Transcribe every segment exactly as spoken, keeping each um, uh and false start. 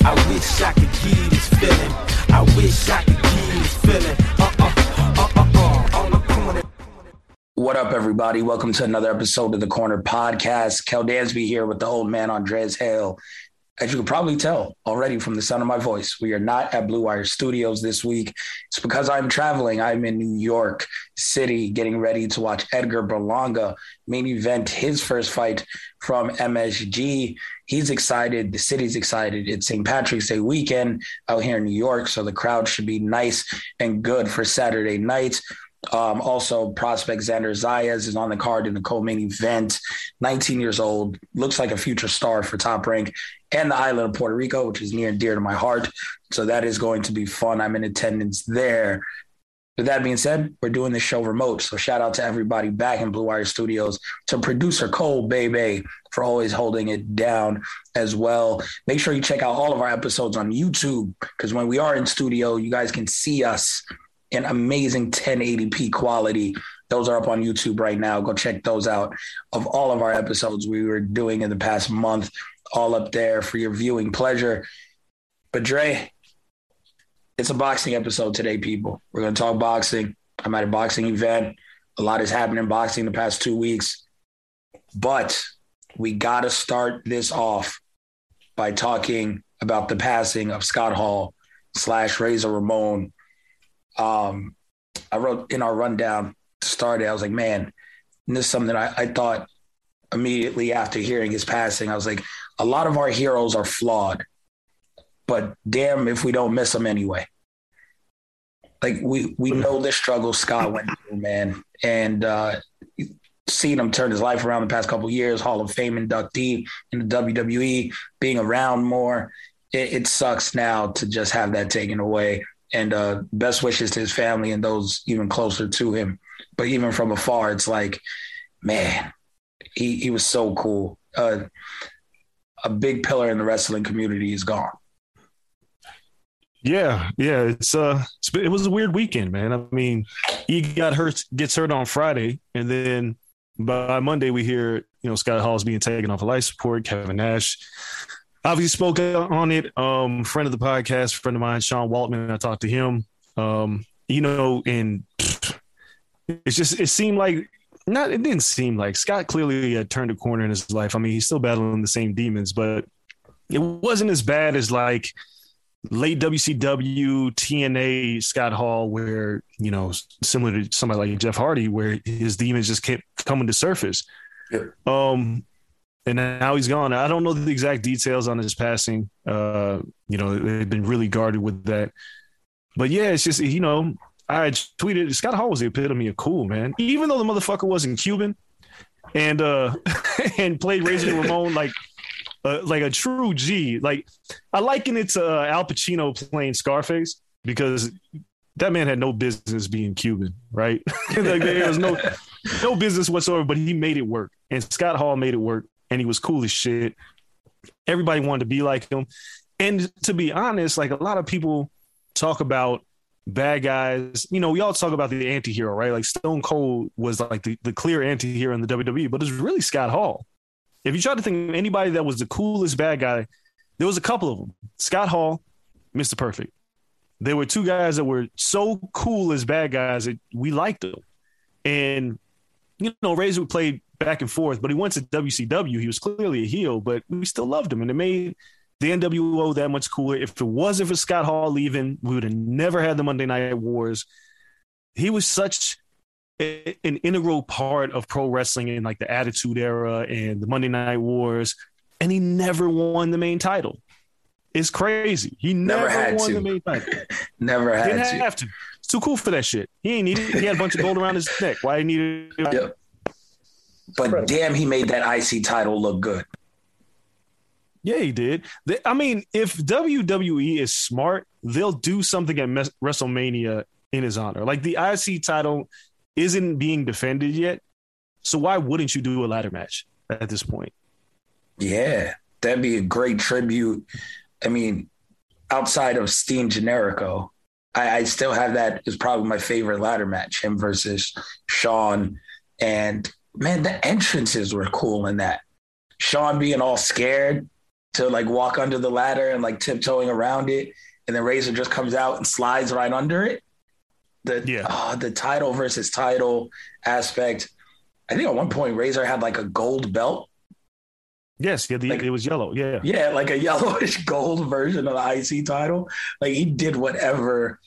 I wish I could give this feeling. I wish I could keep feeling. Uh uh uh uh uh. On the corner. What up, everybody? Welcome to another episode of the Corner Podcast. Kel Dansby here with the old man Andres Hale. As you can probably tell already from the sound of my voice, we are not at Blue Wire Studios this week. It's because I'm traveling. I'm in New York City getting ready to watch Edgar Berlanga main event his first fight from M S G. He's excited. The city's excited. It's Saint Patrick's Day weekend out here in New York, so the crowd should be nice and good for Saturday night. Um, also, prospect Xander Zayas is on the card in the co-main event. nineteen years old, looks like a future star for Top Rank and the island of Puerto Rico, which is near and dear to my heart. So that is going to be fun. I'm in attendance there. With that being said, we're doing this show remote. So shout out to everybody back in Blue Wire Studios, to producer Cole Bebe for always holding it down as well. Make sure you check out all of our episodes on YouTube, because when we are in studio, you guys can see us in amazing ten eighty p quality. Those are up on YouTube right now. Go check those out. Of all of our episodes we were doing in the past month, all up there for your viewing pleasure. But Dre, it's a boxing episode today, people. We're going to talk boxing. I'm at a boxing event. A lot has happened in boxing the past two weeks. But we got to start this off by talking about the passing of Scott Hall slash Razor Ramon. Um, I wrote in our rundown to start it, I was like, man, this is something I, I thought immediately after hearing his passing. I was like, a lot of our heroes are flawed, but damn if we don't miss them anyway. Like we, we know the struggle Scott went through, man. And uh, seeing him turn his life around the past couple of years, Hall of Fame inductee in the W W E, being around more, it, it sucks now to just have that taken away. And uh, best wishes to his family and those even closer to him. But even from afar, it's like, man, he, he was so cool. Uh, a big pillar in the wrestling community is gone. Yeah, yeah. It's uh, it's, it was a weird weekend, man. I mean, he got hurt, gets hurt on Friday. And then by Monday, we hear, you know, Scott Hall's being taken off of life support, Kevin Nash obviously spoke on it. Um, friend of the podcast, friend of mine, Sean Waltman. I talked to him. Um, you know, and it's just it seemed like not. It didn't seem like Scott clearly had turned a corner in his life. I mean, he's still battling the same demons, but it wasn't as bad as like late W C W, T N A, Scott Hall, where, you know, similar to somebody like Jeff Hardy, where his demons just kept coming to surface. Yeah. Um. And now he's gone. I don't know the exact details on his passing. Uh, you know, they've been really guarded with that. But, yeah, it's just, you know, I tweeted, Scott Hall was the epitome of cool, man. Even though the motherfucker wasn't Cuban and uh, and played Razor Ramon like uh, like a true G. Like, I liken it to uh, Al Pacino playing Scarface, because that man had no business being Cuban, right? Like, there was no, no business whatsoever, but he made it work. And Scott Hall made it work. And he was cool as shit. Everybody wanted to be like him. And to be honest, like a lot of people talk about bad guys. You know, we all talk about the anti-hero, right? Like Stone Cold was like the, the clear anti-hero in the W W E, but it's really Scott Hall. If you try to think of anybody that was the coolest bad guy, there was a couple of them. Scott Hall, Mister Perfect. There were two guys that were so cool as bad guys that we liked them. And, you know, Razor played back and forth, but he went to W C W. He was clearly a heel, but we still loved him. And it made the N W O that much cooler. If it wasn't for Scott Hall leaving, we would have never had the Monday Night Wars. He was such a, an integral part of pro wrestling in like the Attitude Era and the Monday Night Wars. And he never won the main title. It's crazy. He never, never had won to. the main title. never had Didn't to. Didn't have to. It's too cool for that shit. He ain't needed. He had a bunch of gold around his neck. Why he needed it? Yep. But incredible. Damn, he made that I C title look good. Yeah, he did. They, I mean, if W W E is smart, they'll do something at Mes- WrestleMania in his honor. Like the I C title isn't being defended yet. So why wouldn't you do a ladder match at this point? Yeah, that'd be a great tribute. I mean, outside of Steen Generico, I, I still have that as probably my favorite ladder match, him versus Shawn. And, man, the entrances were cool in that. Shawn being all scared to, like, walk under the ladder and, like, tiptoeing around it. And then Razor just comes out and slides right under it. The, yeah. uh, the title versus title aspect. I think at one point Razor had, like, a gold belt. Yes, yeah, the, like, it was yellow, yeah. Yeah, like a yellowish gold version of the I C title. Like, he did whatever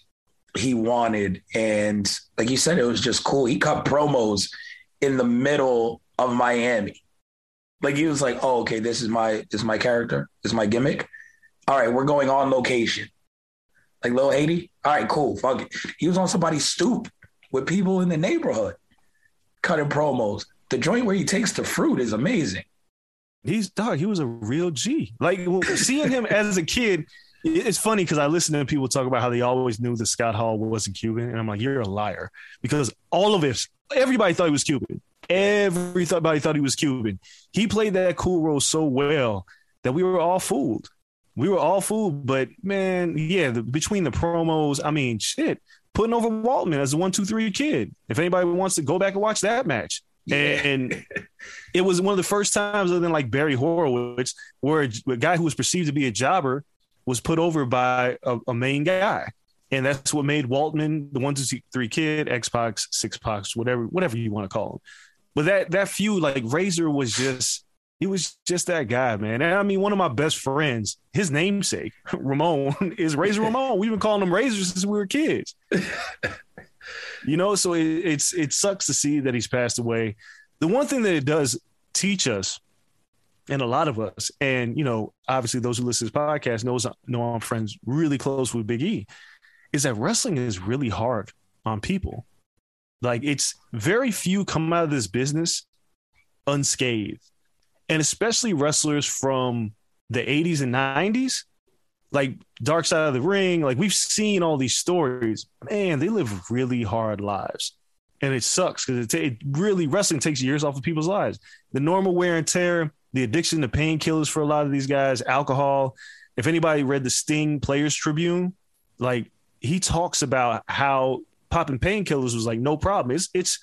he wanted. And like you said, it was just cool. He cut promos in the middle of Miami. Like, he was like, oh, okay, this is my this is my character. This is my gimmick. All right, we're going on location. Like, Lil Haiti? All right, cool, fuck it. He was on somebody's stoop with people in the neighborhood cutting promos. The joint where he takes the fruit is amazing. He's dog. He was a real G. Like, seeing him as a kid, it's funny because I listen to people talk about how they always knew that Scott Hall wasn't Cuban, and I'm like, you're a liar, because all of us, everybody thought he was Cuban. Everybody thought he was Cuban. He played that cool role so well that we were all fooled. We were all fooled. But man, yeah, the, between the promos, I mean, shit, putting over Waltman as a one, two, three kid. If anybody wants to go back and watch that match. Yeah. And it was one of the first times, other than like Barry Horowitz, where a guy who was perceived to be a jobber was put over by a, a main guy. And that's what made Waltman the one, two, three kid, X-Pac, Six-Pac, whatever, whatever you want to call him. But that, that feud, like Razor was just, he was just that guy, man. And I mean, one of my best friends, his namesake, Ramon, is Razor Ramon. We've been calling him Razor since we were kids. You know, so it, it's it sucks to see that he's passed away. The one thing that it does teach us, and a lot of us, and, you know, obviously those who listen to this podcast knows, know I'm friends really close with Big E, is that wrestling is really hard on people. Like, it's very few come out of this business unscathed. And especially wrestlers from the eighties and nineties, like Dark Side of the Ring, like we've seen all these stories, man, they live really hard lives. And it sucks because it, t- it really, wrestling takes years off of people's lives. The normal wear and tear, the addiction to painkillers for a lot of these guys, alcohol. If anybody read the Sting Players Tribune, like he talks about how popping painkillers was like, no problem. It's, it's,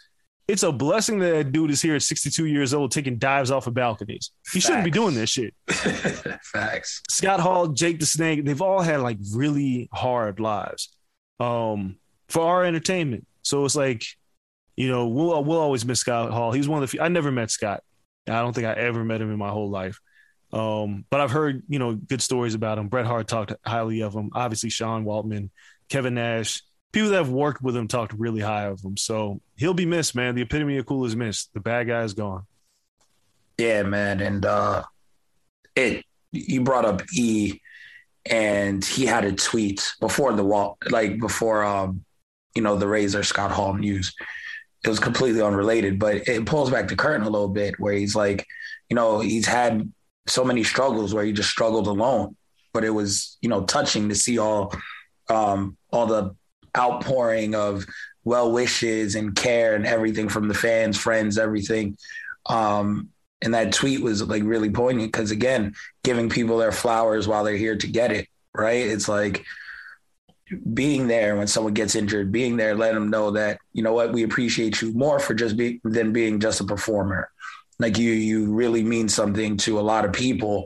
it's a blessing that, that dude is here at sixty-two years old taking dives off of balconies. He Facts. Shouldn't be doing this shit. Facts. Scott Hall, Jake the Snake, they've all had like really hard lives um, for our entertainment. So it's like, you know, we'll we'll always miss Scott Hall. He's one of the few. I never met Scott. I don't think I ever met him in my whole life. Um, but I've heard, you know, good stories about him. Bret Hart talked highly of him. Obviously, Sean Waltman, Kevin Nash. People that have worked with him talked really high of him. So he'll be missed, man. The epitome of cool is missed. The bad guy is gone. Yeah, man. And uh, it you brought up E, and he had a tweet before the wall, like before, um, you know, the Razor Scott Hall news. It was completely unrelated, but it pulls back the curtain a little bit where he's like, you know, he's had so many struggles where he just struggled alone, but it was, you know, touching to see all, um, all the outpouring of well wishes and care and everything from the fans, friends, everything. Um, and that tweet was like really poignant because, again, giving people their flowers while they're here to get it, right? It's like being there when someone gets injured, being there, letting them know that, you know what, we appreciate you more for just being than being just a performer. Like you, you really mean something to a lot of people.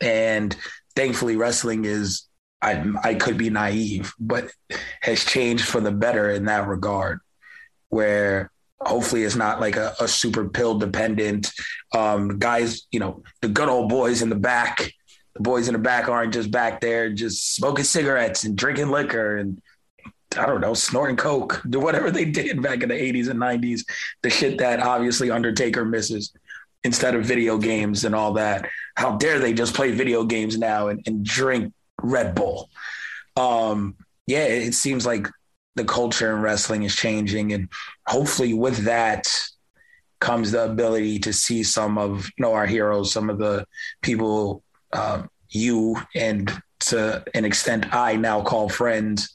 And thankfully wrestling is, I, I could be naive, but has changed for the better in that regard, where hopefully it's not like a, a super pill dependent um, guys, you know, the good old boys in the back, the boys in the back aren't just back there, just smoking cigarettes and drinking liquor and I don't know, snorting coke, do whatever they did back in the eighties and nineties, the shit that obviously Undertaker misses, instead of video games and all that. How dare they just play video games now and, and drink Red Bull. Um, yeah, it seems like the culture in wrestling is changing. And hopefully with that comes the ability to see some of, you know, our heroes, some of the people uh, you and to an extent I now call friends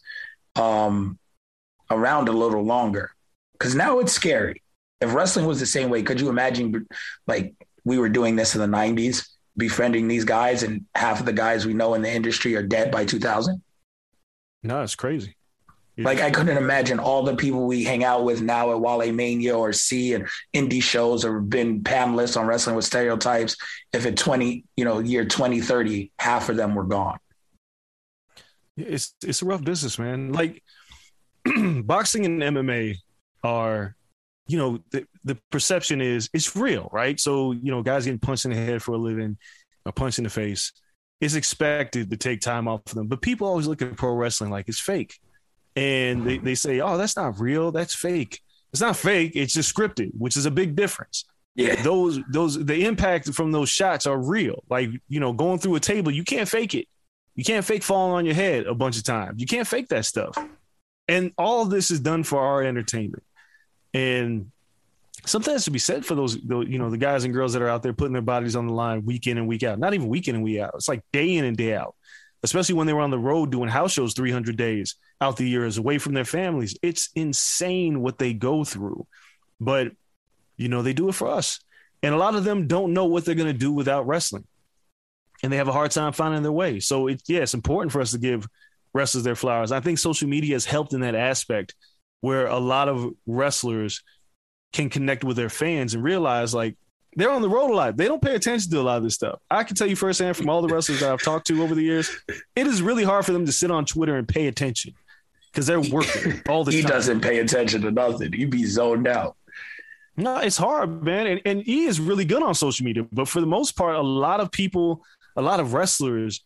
um, around a little longer. Because now it's scary. If wrestling was the same way, could you imagine like we were doing this in the nineties? Befriending these guys and half of the guys we know in the industry are dead by two thousand. No, it's crazy. Yeah. Like I couldn't imagine all the people we hang out with now at Wale Mania or see and indie shows or been panelists on Wrestling with Stereotypes. If at twenty, you know, year twenty thirty, half of them were gone. It's, it's a rough business, man. Like boxing and M M A are, you know, the, the perception is it's real, right? So, you know, guys getting punched in the head for a living, a punch in the face is expected to take time off for them. But people always look at pro wrestling like it's fake. And they, they say, oh, that's not real. That's fake. It's not fake. It's just scripted, which is a big difference. Yeah. Those, those, the impact from those shots are real. Like, you know, going through a table, you can't fake it. You can't fake falling on your head a bunch of times. You can't fake that stuff. And all of this is done for our entertainment. And something has to be said for those, you know, the guys and girls that are out there putting their bodies on the line week in and week out. Not even week in and week out. It's like day in and day out, especially when they were on the road doing house shows three hundred days out the years away from their families. It's insane what they go through. But, you know, they do it for us. And a lot of them don't know what they're going to do without wrestling. And they have a hard time finding their way. So, it, yeah, it's important for us to give wrestlers their flowers. I think social media has helped in that aspect, where a lot of wrestlers can connect with their fans and realize like they're on the road a lot. They don't pay attention to a lot of this stuff. I can tell you firsthand from all the wrestlers that I've talked to over the years, it is really hard for them to sit on Twitter and pay attention because they're working all the he time. He doesn't pay attention to nothing. You'd be zoned out. No, it's hard, man. And, and he is really good on social media, but for the most part, a lot of people, a lot of wrestlers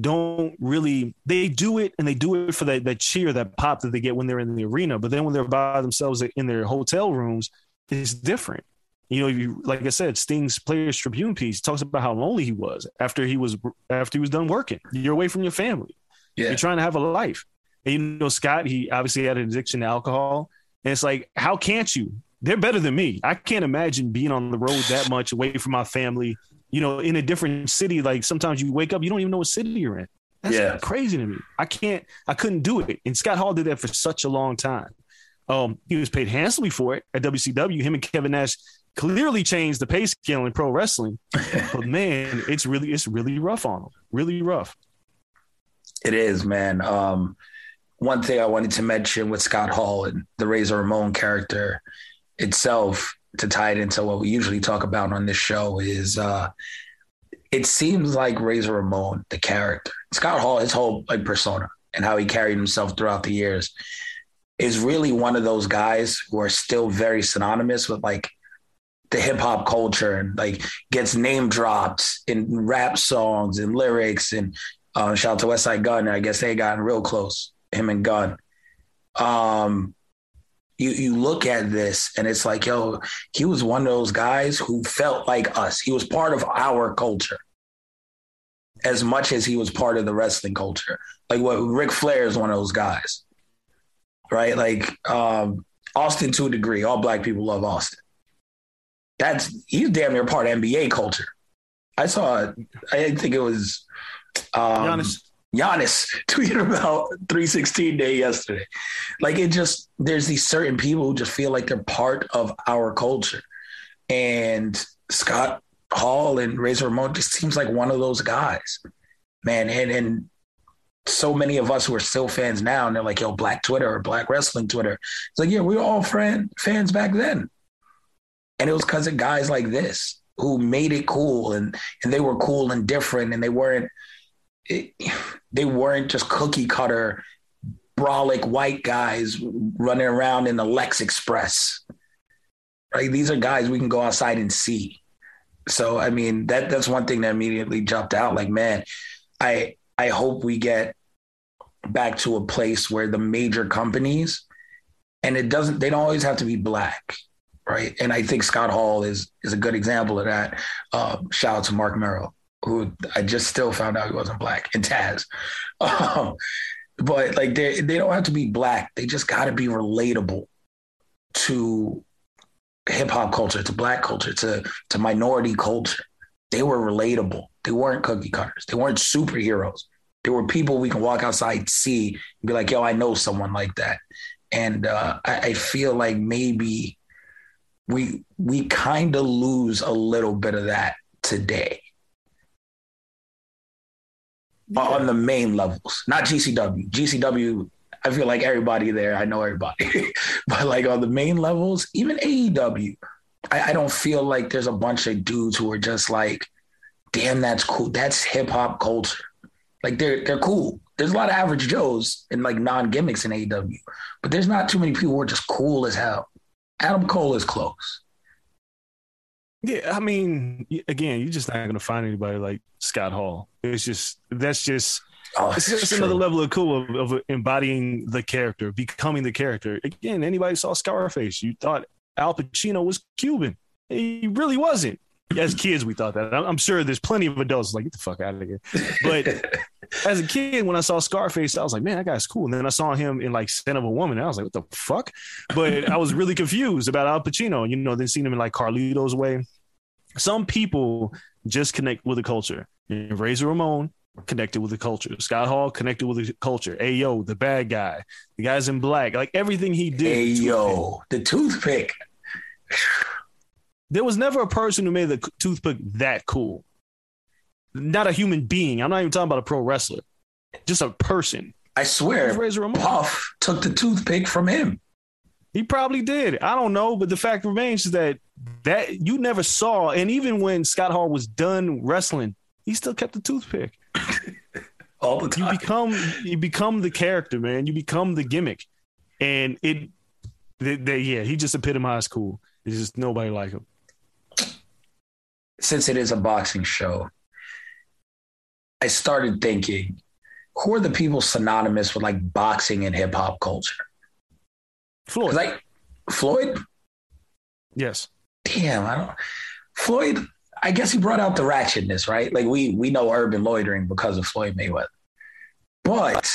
don't really, they do it and they do it for that, that cheer, that pop that they get when they're in the arena. But then when they're by themselves in their hotel rooms, it's different. You know, you, like I said, Sting's Players Tribune piece talks about how lonely he was after he was, after he was done working. You're away from your family. Yeah. You're trying to have a life. And you know, Scott, he obviously had an addiction to alcohol. And it's like, how can't you? They're better than me. I can't imagine being on the road that much away from my family. You know, in a different city, like sometimes you wake up, you don't even know what city you're in. That's yeah. crazy to me. I can't, I couldn't do it. And Scott Hall did that for such a long time. Um, he was paid handsomely for it at W C W. Him and Kevin Nash clearly changed the pay scale in pro wrestling. But man, it's really, it's really rough on him. Really rough. It is, man. Um, one thing I wanted to mention with Scott Hall and the Razor Ramon character itself, to tie it into what we usually talk about on this show, is uh, it seems like Razor Ramon, the character, Scott Hall, his whole like persona and how he carried himself throughout the years is really one of those guys who are still very synonymous with like the hip hop culture and like gets name dropped in rap songs and lyrics and uh, shout out to Westside Gun. I guess they gotten real close, him and Gun. Um, You you look at this and it's like, yo, he was one of those guys who felt like us. He was part of our culture as much as he was part of the wrestling culture. Like what Ric Flair is one of those guys, right? Like um, Austin to a degree. All black people love Austin. That's he's damn near part of N B A culture. I saw, I think it was um, Giannis. Giannis tweeted about three sixteen day yesterday. Like it just, there's these certain people who just feel like they're part of our culture. And Scott Hall and Razor Ramon just seems like one of those guys, man. And, and so many of us who are still fans now, and they're like, yo, black Twitter or black wrestling Twitter. It's like, yeah, we were all friend, fans back then. And it was because of guys like this who made it cool, and, and they were cool and different, and they weren't it, they weren't just cookie cutter, brolic white guys running around in the Lex Express. Right? These are guys we can go outside and see. So, I mean, that that's one thing that immediately jumped out. Like, man, I I hope we get back to a place where the major companies, and it doesn't, they don't always have to be black. Right. And I think Scott Hall is is a good example of that. Uh, shout out to Mark Merrill, who I just still found out he wasn't black, and Taz. Um, but like they they don't have to be black. They just got to be relatable to hip hop culture, to black culture, to to minority culture. They were relatable. They weren't cookie cutters. They weren't superheroes. There were people we can walk outside, see, and be like, yo, I know someone like that. And uh, I, I feel like maybe we we kind of lose a little bit of that today. Yeah. On the main levels, not G C W. G C W, I feel like everybody there, I know everybody. But like on the main levels, even A E W, I, I don't feel like there's a bunch of dudes who are just like, damn, that's cool. That's hip hop culture. Like they're they're cool. There's a lot of average Joes and like non-gimmicks in A E W, but there's not too many people who are just cool as hell. Adam Cole is close. Yeah, I mean, again, you're just not going to find anybody like Scott Hall. It's just, that's just, oh, it's just true. Another level of cool of, of embodying the character, becoming the character. Again, anybody saw Scarface, you thought Al Pacino was Cuban. He really wasn't. As kids, we thought that. I'm sure there's plenty of adults like, get the fuck out of here. But as a kid, when I saw Scarface, I was like, man, that guy's cool. And then I saw him in like Sin of a Woman, and I was like, what the fuck? But I was really confused about Al Pacino. You know, then seen him in like Carlito's Way. Some people just connect with the culture. And Razor Ramon connected with the culture. Scott Hall connected with the culture. Ayo, the bad guy. The guys in black. Like everything he did. Ayo, the toothpick. There was never a person who made the toothpick that cool. Not a human being. I'm not even talking about a pro wrestler. Just a person. I swear, Puff took the toothpick from him. He probably did. I don't know, but the fact remains is that that you never saw. And even when Scott Hall was done wrestling, he still kept the toothpick. All the time. You become, you become the character, man. You become the gimmick. And it, they, they, yeah, he just epitomized cool. It's just nobody like him. Since it is a boxing show, I started thinking, who are the people synonymous with like boxing and hip hop culture? Floyd. Like Floyd? Yes. Damn, I don't Floyd, I guess he brought out the ratchetness, right? Like we we know urban loitering because of Floyd Mayweather. But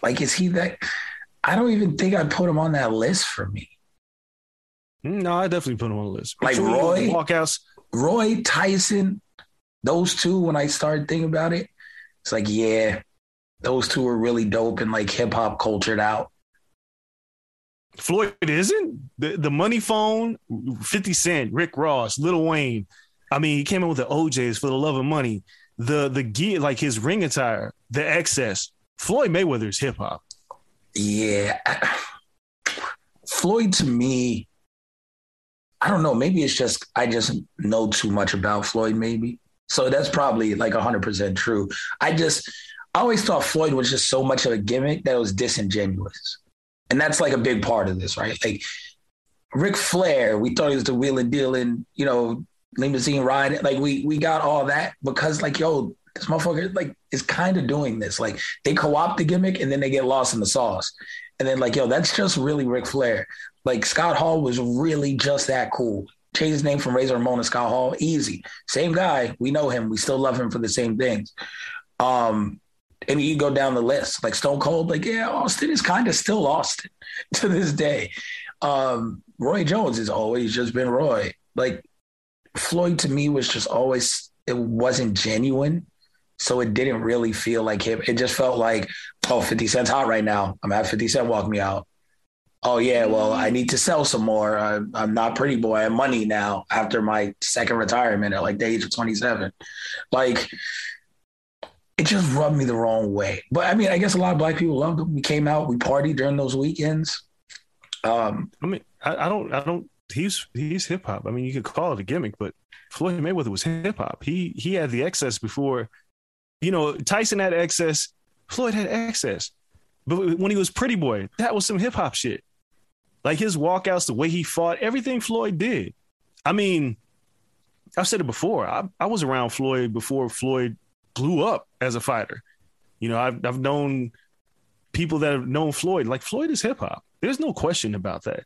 like is he that I don't even think I put him on that list for me. No, I definitely put him on the list. Like Roy, walkouts. Roy, Tyson, those two, when I started thinking about it, it's like, yeah, those two are really dope and like hip hop cultured out. Floyd isn't? The, the Money Phone, fifty Cent, Rick Ross, Lil Wayne. I mean, he came in with the O Js for the love of money. The, the gear, like his ring attire, the excess. Floyd Mayweather's hip hop. Yeah. Floyd to me, I don't know. Maybe it's just, I just know too much about Floyd, maybe. So that's probably like one hundred percent true. I just, I always thought Floyd was just so much of a gimmick that it was disingenuous. And that's like a big part of this, right? Like Ric Flair, we thought he was the wheeling, dealing, you know, limousine riding. Like we, we got all that because like, yo, this motherfucker, like, is kind of doing this. Like they co-opt the gimmick and then they get lost in the sauce. And then like, yo, that's just really Ric Flair. Like Scott Hall was really just that cool. Change his name from Razor Ramon to Scott Hall. Easy. Same guy. We know him. We still love him for the same things. Um, and you go down the list. Like Stone Cold, like, yeah, Austin is kind of still Austin to this day. Um, Roy Jones has always just been Roy. Like Floyd to me was just always, it wasn't genuine. So it didn't really feel like him. It just felt like, oh, fifty Cent's hot right now. I'm at fifty Cent, walk me out. Oh, yeah, well, I need to sell some more. I, I'm not pretty boy. I have money now after my second retirement at like the age of twenty-seven. Like, it just rubbed me the wrong way. But, I mean, I guess a lot of black people loved it. We came out. We partied during those weekends. Um, I mean, I, I don't I don't he's he's hip hop. I mean, you could call it a gimmick, but Floyd Mayweather was hip hop. He he had the excess before, you know, Tyson had excess, Floyd had excess. But when he was Pretty Boy, that was some hip hop shit. Like his walkouts, the way he fought, everything Floyd did. I mean, I've said it before. I, I was around Floyd before Floyd blew up as a fighter. You know, I've I've known people that have known Floyd. Like Floyd is hip hop. There's no question about that.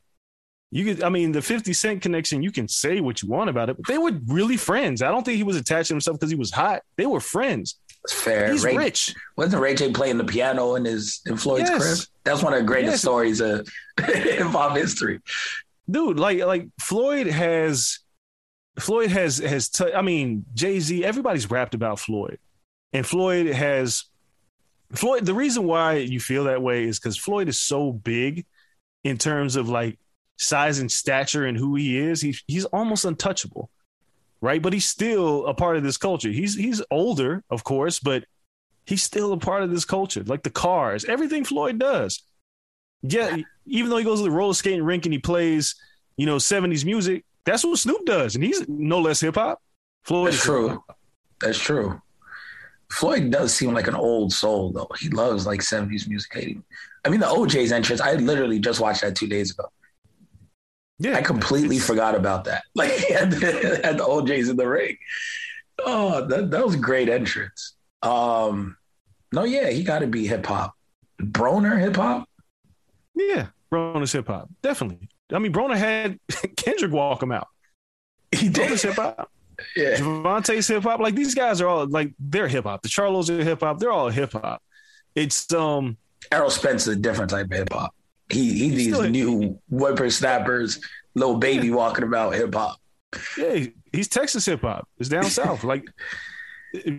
You could, I mean, the fifty Cent connection, you can say what you want about it, but they were really friends. I don't think he was attaching himself because he was hot. They were friends. That's fair. He's Ray, rich. Wasn't Ray J playing the piano in his in Floyd's yes. crib? That's one of the greatest yes. stories of in pop history. Dude, like like Floyd has Floyd has has t- I mean, Jay-Z, everybody's rapped about Floyd. And Floyd has Floyd, the reason why you feel that way is because Floyd is so big in terms of like size and stature and who he is. He, he's almost untouchable, right? But he's still a part of this culture. He's he's older, of course, but he's still a part of this culture. Like the cars, everything Floyd does. Yeah, even though he goes to the roller skating rink and he plays, you know, seventies music, that's what Snoop does. And he's no less hip hop. Floyd That's true. Hip-hop. That's true. Floyd does seem like an old soul, though. He loves like seventies music. I mean, the O J's entrance, I literally just watched that two days ago. Yeah, I completely forgot about that. Like, he had the, had the O J's in the ring. Oh, that, that was a great entrance. Um, no, yeah, he got to be hip hop. Broner hip hop? Yeah, Broner's hip hop. Definitely. I mean, Broner had Kendrick walk him out. He did. Broner's hip hop. Yeah. Gervonta's hip hop. Like, these guys are all, like, they're hip hop. The Charlos are hip hop. They're all hip hop. It's, um, Errol Spence is a different type of hip hop. He, he, these new whippersnappers, little baby yeah. walking about hip hop. Yeah, he's Texas hip hop. It's down south. Like,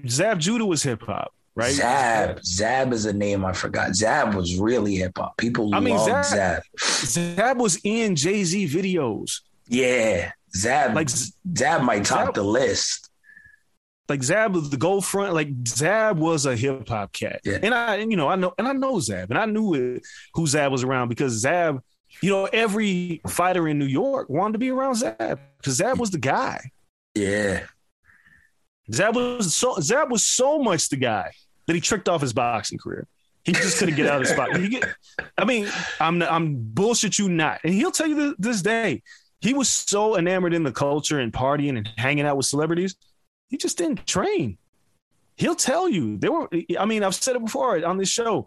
Zab Judah was hip hop, right? Zab. Zab is a name I forgot. Zab was really hip hop. People I mean, loved Zab. Zab. Zab was in Jay-Z videos. Yeah. Zab, like Zab might top Zab, the list. Like Zab was the gold front. Like Zab was a hip hop cat, yeah. and I, and, you know, I know, and I know Zab, and I knew it, who Zab was around because Zab, you know, every fighter in New York wanted to be around Zab because Zab was the guy. Yeah, Zab was so Zab was so much the guy that he tricked off his boxing career. He just couldn't get out of his spot. He get, I mean, I'm I'm bullshit you not, and he'll tell you this, this day. He was so enamored in the culture and partying and hanging out with celebrities. He just didn't train. He'll tell you. There were, I mean, I've said it before on this show.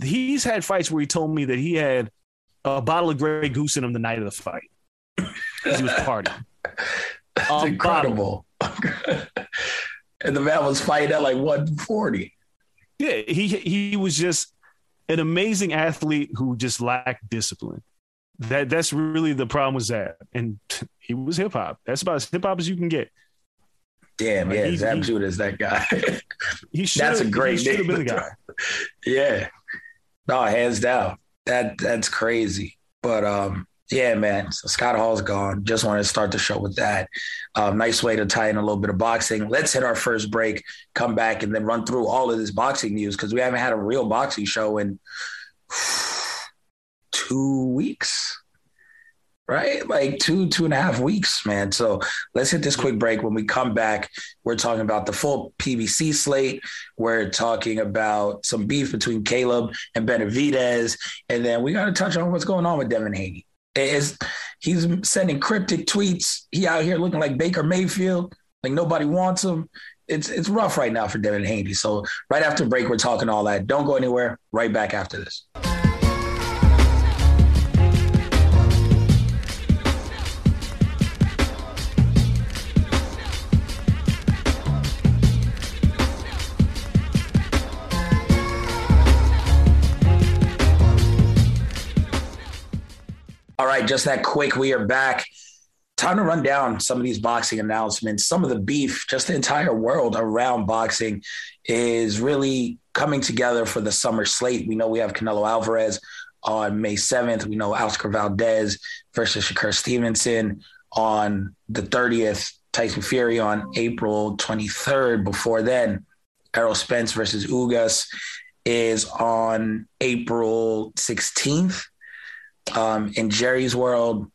He's had fights where he told me that he had a bottle of Grey Goose in him the night of the fight. He was partying. That's um, incredible. And the man was fighting at like one forty. Yeah, he he was just an amazing athlete who just lacked discipline. That that's really the problem with Zab, and he was hip hop. That's about as hip hop as you can get. Damn, like yeah, he, Zab Judah is that guy. He that's a great he name. Been the guy. Yeah, no, hands down. That that's crazy. But um, yeah, man, so Scott Hall's gone. Just wanted to start the show with that. Um, nice way to tie in a little bit of boxing. Let's hit our first break. Come back and then run through all of this boxing news because we haven't had a real boxing show in two weeks, right? Like two, two and a half weeks, man. So let's hit this quick break. When we come back, we're talking about the full P B C slate. We're talking about some beef between Caleb and Benavidez. And then we got to touch on what's going on with Devin Haney. It's, he's sending cryptic tweets. He out here looking like Baker Mayfield, like nobody wants him. It's, it's rough right now for Devin Haney. So right after the break, we're talking all that. Don't go anywhere. Right back after this. All right, just that quick. We are back. Time to run down some of these boxing announcements. Some of the beef, just the entire world around boxing is really coming together for the summer slate. We know we have Canelo Alvarez on May seventh. We know Oscar Valdez versus Shakur Stevenson on the thirtieth. Tyson Fury on April twenty-third. Before then, Errol Spence versus Ugas is on April sixteenth. Um, in Jerry's world,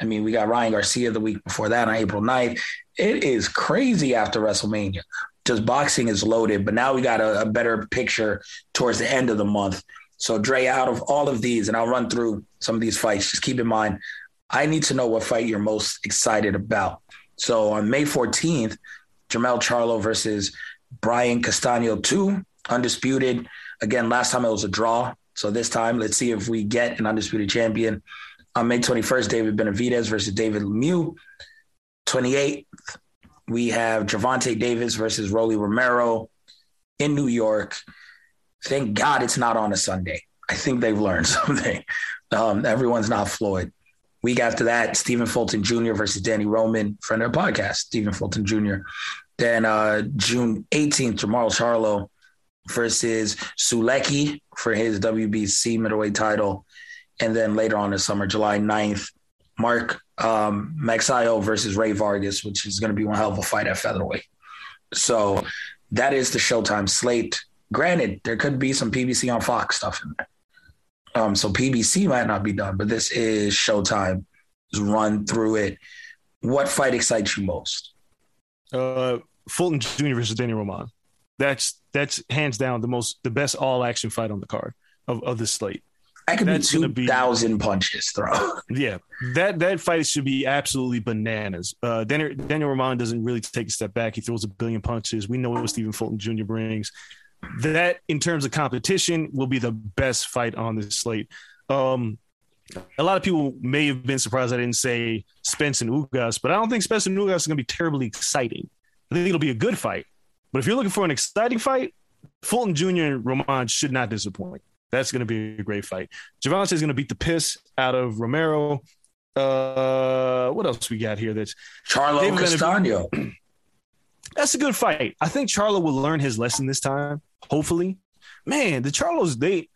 I mean, we got Ryan Garcia the week before that on April ninth. It is crazy after WrestleMania. Just boxing is loaded, but now we got a, a better picture towards the end of the month. So Dre, out of all of these, and I'll run through some of these fights, just keep in mind, I need to know what fight you're most excited about. So on May fourteenth, Jamal Charlo versus Brian Castaño two, undisputed. Again, last time it was a draw. So this time, let's see if we get an undisputed champion. On May twenty-first, David Benavidez versus David Lemieux. twenty-eighth, we have Gervonta Davis versus Rolly Romero in New York. Thank God it's not on a Sunday. I think they've learned something. Um, everyone's not Floyd. Week after that, Stephen Fulton Junior versus Danny Roman, friend of the podcast, Stephen Fulton Junior Then uh, June eighteenth, Jamal Charlo versus Sulecki for his W B C middleweight title. And then later on this summer, July ninth, Mark um, Magsayo versus Ray Vargas, which is going to be one hell of a fight at featherweight. So that is the Showtime slate. Granted, there could be some P B C on Fox stuff in there. Um, so P B C might not be done, but this is Showtime. Just run through it. What fight excites you most? Uh, Fulton Junior versus Danny Roman. That's that's hands down the most the best all action fight on the card of, of the slate. That could that's be two thousand punches thrown. Yeah, that that fight should be absolutely bananas. Uh, Danny Daniel Roman doesn't really take a step back. He throws a billion punches. We know what Stephen Fulton Junior brings. That, in terms of competition, will be the best fight on this slate. Um, a lot of people may have been surprised I didn't say Spence and Ugas, but I don't think Spence and Ugas is going to be terribly exciting. I think it'll be a good fight. But if you're looking for an exciting fight, Fulton Junior and Roman should not disappoint. That's going to be a great fight. Gervonta is going to beat the piss out of Romero. Uh, what else we got here? That's Charlo Castaño. That's a good fight. I think Charlo will learn his lesson this time, hopefully. Man, the Charlos, they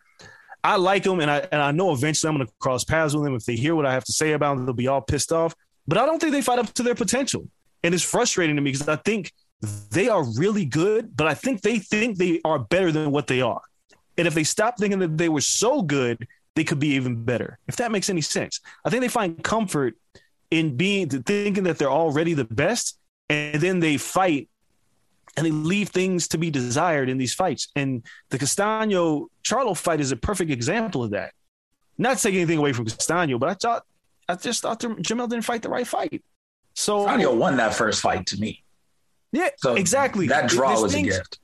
I like them, and I and I know eventually I'm going to cross paths with them. If they hear what I have to say about them, they'll be all pissed off. But I don't think they fight up to their potential. And it's frustrating to me because I think they are really good, but I think they think they are better than what they are. And if they stop thinking that they were so good, they could be even better, if that makes any sense. I think they find comfort in being thinking that they're already the best, and then they fight and they leave things to be desired in these fights. And the Castaño-Charlo fight is a perfect example of that. Not taking anything away from Castaño, but I thought I just thought Jamel didn't fight the right fight. So Castaño won that first fight to me. Yeah, so exactly. That draw There's was things, a gift.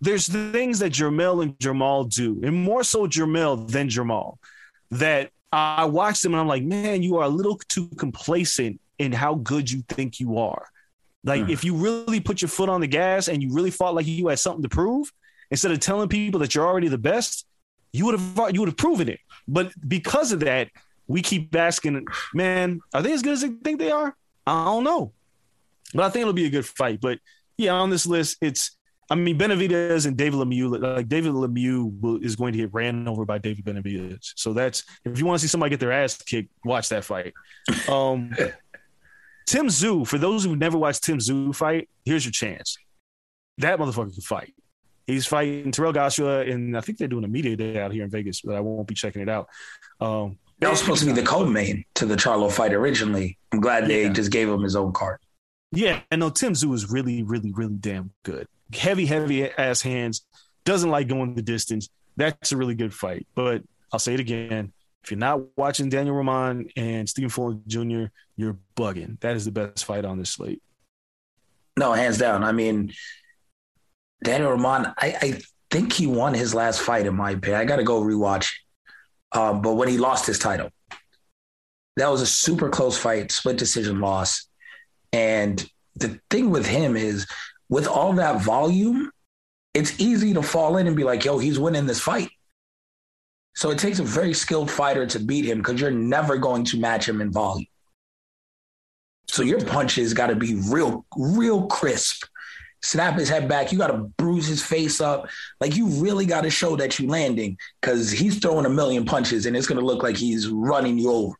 There's things that Jermell and Jamal do, and more so Jermell than Jamal, that I watch them and I'm like, man, you are a little too complacent in how good you think you are. Like, mm. if you really put your foot on the gas and you really fought like you had something to prove, instead of telling people that you're already the best, you would have you would have proven it. But because of that, we keep asking, man, are they as good as they think they are? I don't know. But I think it'll be a good fight. But yeah, on this list, it's, I mean, Benavidez and David Lemieux, like David Lemieux will, is going to get ran over by David Benavidez. So that's, if you want to see somebody get their ass kicked, watch that fight. Um, Tim Tszyu, for those who've never watched Tim Tszyu fight, here's your chance. That motherfucker can fight. He's fighting Terrell Gashua, and I think they're doing a media day out here in Vegas, but I won't be checking it out. Um, that was supposed to be the co-main to the Charlo fight originally. I'm glad they yeah. just gave him his own card. Yeah, I know Tim Tszyu is really, really, really damn good. Heavy, heavy ass hands. Doesn't like going the distance. That's a really good fight. But I'll say it again. If you're not watching Daniel Roman and Stephen Fulton Junior, you're bugging. That is the best fight on this slate. No, hands down. I mean, Daniel Roman, I, I think he won his last fight, in my opinion. I got to go rewatch it. Um, but when he lost his title, that was a super close fight, split decision loss. And the thing with him is, with all that volume, it's easy to fall in and be like, yo, he's winning this fight. So it takes a very skilled fighter to beat him because you're never going to match him in volume. So your punches got to be real, real crisp. Snap his head back. You got to bruise his face up. Like, you really got to show that you're landing because he's throwing a million punches and it's going to look like he's running you over.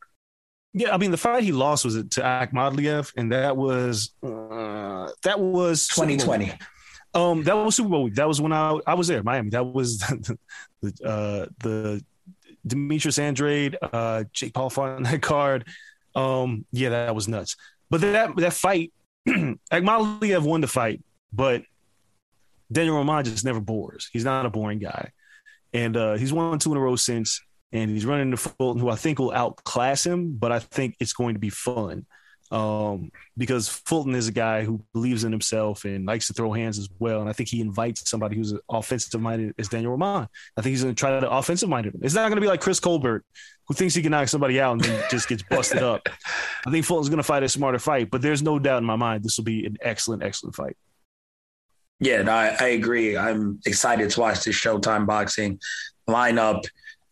Yeah, I mean, the fight he lost was to Akhmadliev, and that was uh, that was twenty twenty. Um, that was Super Bowl week. That was when I I was there, Miami. That was the uh, the Demetrius Andrade, uh, Jake Paul fought on that card. Um, yeah, that was nuts. But that that fight, Akhmaliyev won the fight, but Danny Roman just never bores. He's not a boring guy. And uh, he's won two in a row since, and he's running into Fulton, who I think will outclass him, but I think it's going to be fun um, because Fulton is a guy who believes in himself and likes to throw hands as well, and I think he invites somebody who's offensive-minded as Daniel Roman. I think he's going to try to offensive-minded him. It's not going to be like Chris Colbert, who thinks he can knock somebody out and then just gets busted up. I think Fulton's going to fight a smarter fight, but there's no doubt in my mind this will be an excellent, excellent fight. Yeah, no, I, I agree. I'm excited to watch this Showtime boxing lineup.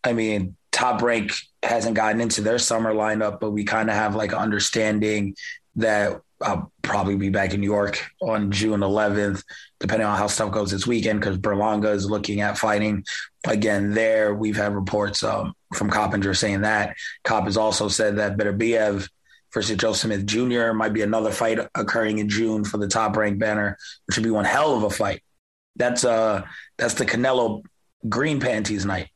I mean, Top Rank hasn't gotten into their summer lineup, but we kind of have like an understanding that I'll probably be back in New York on June eleventh, depending on how stuff goes this weekend, because Berlanga is looking at fighting again there. We've had reports um, from Coppinger saying that. Kopp has also said that Beterbiev versus Joe Smith Junior might be another fight occurring in June for the Top Rank banner, which would be one hell of a fight. That's uh, that's the Canelo green panties night.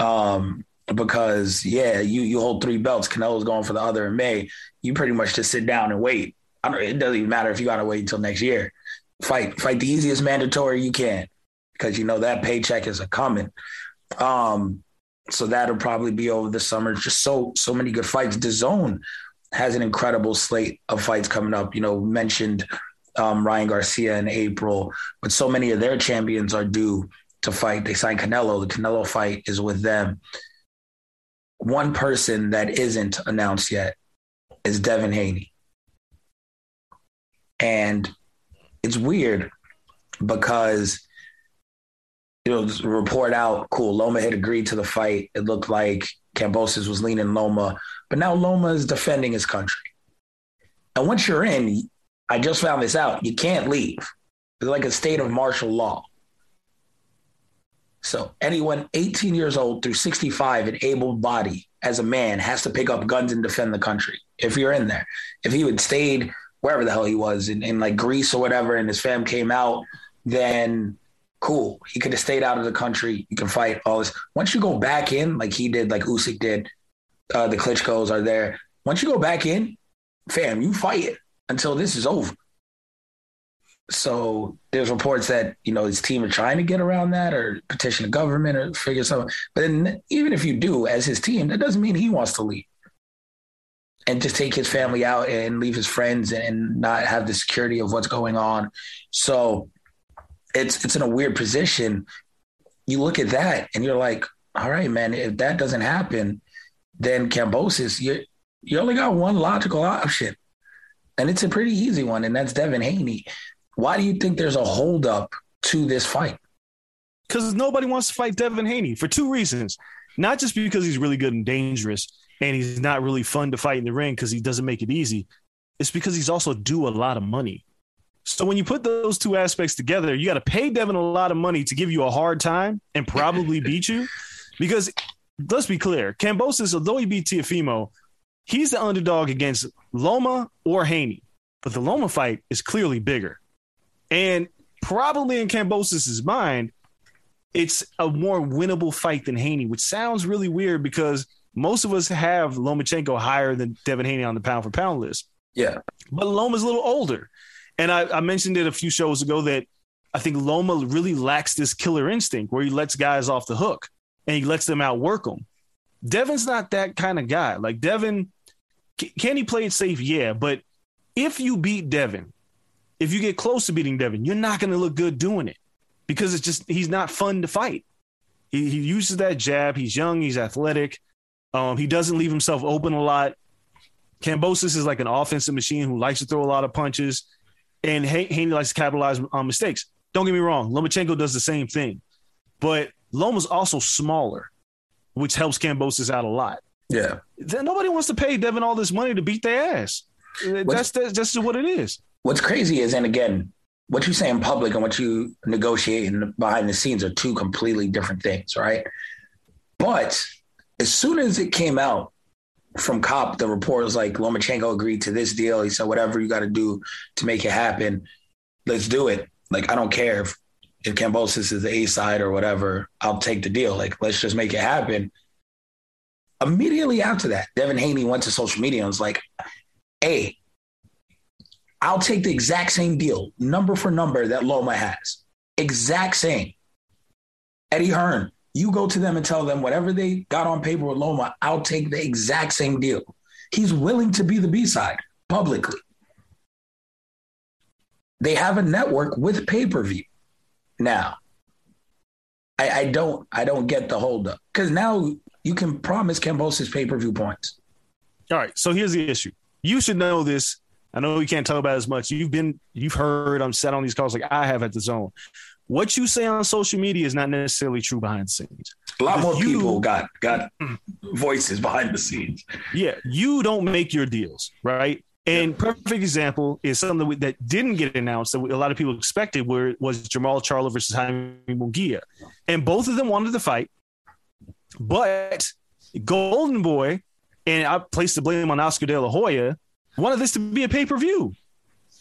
Um, because yeah, you, you hold three belts. Canelo's going for the other in May. You pretty much just sit down and wait. I don't, it doesn't even matter if you got to wait until next year. Fight, fight the easiest mandatory you can, because you know that paycheck is a coming. Um, so that'll probably be over the summer. Just so, so many good fights. DAZN has an incredible slate of fights coming up. You know, mentioned, um, Ryan Garcia in April, but so many of their champions are due to fight. They signed Canelo. The Canelo fight is with them. One person that isn't announced yet is Devin Haney. And it's weird because, you know, the report out, cool, Loma had agreed to the fight. It looked like Kambosos was leaning Loma, but now Loma is defending his country. And once you're in, I just found this out, you can't leave. It's like a state of martial law. So anyone eighteen years old through sixty-five and able-bodied as a man has to pick up guns and defend the country if you're in there. If he had stayed wherever the hell he was in, in like Greece or whatever, and his fam came out, then cool. He could have stayed out of the country. You can fight all this. Once you go back in, like he did, like Usyk did, uh, the Klitschko's are there. Once you go back in, fam, you fight it until this is over. So there's reports that, you know, his team are trying to get around that or petition the government or figure something. But then even if you do as his team, that doesn't mean he wants to leave and just take his family out and leave his friends and not have the security of what's going on. So it's, it's in a weird position. You look at that and you're like, all right, man, if that doesn't happen, then Kambosos, you you only got one logical option. And it's a pretty easy one. And that's Devin Haney. Why do you think there's a holdup to this fight? Because nobody wants to fight Devin Haney for two reasons. Not just because he's really good and dangerous and he's not really fun to fight in the ring because he doesn't make it easy. It's because he's also due a lot of money. So when you put those two aspects together, you got to pay Devin a lot of money to give you a hard time and probably beat you. Because let's be clear, Kambosos, although he beat Teofimo, he's the underdog against Loma or Haney. But the Loma fight is clearly bigger. And probably in Kambosos' mind, it's a more winnable fight than Haney, which sounds really weird because most of us have Lomachenko higher than Devin Haney on the pound-for-pound list. Yeah. But Loma's a little older. And I, I mentioned it a few shows ago that I think Loma really lacks this killer instinct where he lets guys off the hook and he lets them outwork them. Devin's not that kind of guy. Like, Devin, can he play it safe? Yeah, but if you beat Devin, if you get close to beating Devin, you're not going to look good doing it because it's just, he's not fun to fight. He, he uses that jab. He's young. He's athletic. Um, he doesn't leave himself open a lot. Kambosos is like an offensive machine who likes to throw a lot of punches, and Haney likes to capitalize on mistakes. Don't get me wrong. Lomachenko does the same thing, but Loma's also smaller, which helps Kambosos out a lot. Yeah. Nobody wants to pay Devin all this money to beat their ass. That's, that's just what it is. What's crazy is, and again, what you say in public and what you negotiate in, behind the scenes are two completely different things, right? But as soon as it came out from Kopp, the report was like, Lomachenko agreed to this deal. He said, whatever you got to do to make it happen, let's do it. Like, I don't care if, if Kambosos is the A side or whatever, I'll take the deal. Like, let's just make it happen. Immediately after that, Devin Haney went to social media and was like, hey, I'll take the exact same deal, number for number, that Loma has. Exact same. Eddie Hearn, you go to them and tell them whatever they got on paper with Loma, I'll take the exact same deal. He's willing to be the B-side publicly. They have a network with pay-per-view now. I, I don't I don't get the holdup, because now you can promise Kambosos pay-per-view points. All right, so here's the issue. You should know this. I know you can't talk about it as much. You've been, you've heard, I'm sat on these calls like I have at the zone. What you say on social media is not necessarily true behind the scenes. A lot more you, people got got voices behind the scenes. Yeah, you don't make your deals, right? And perfect example is something that didn't get announced that a lot of people expected, where it was Jamal Charlo versus Jaime Munguía. And both of them wanted to fight. But Golden Boy, and I placed the blame on Oscar De La Hoya, wanted this to be a pay-per-view.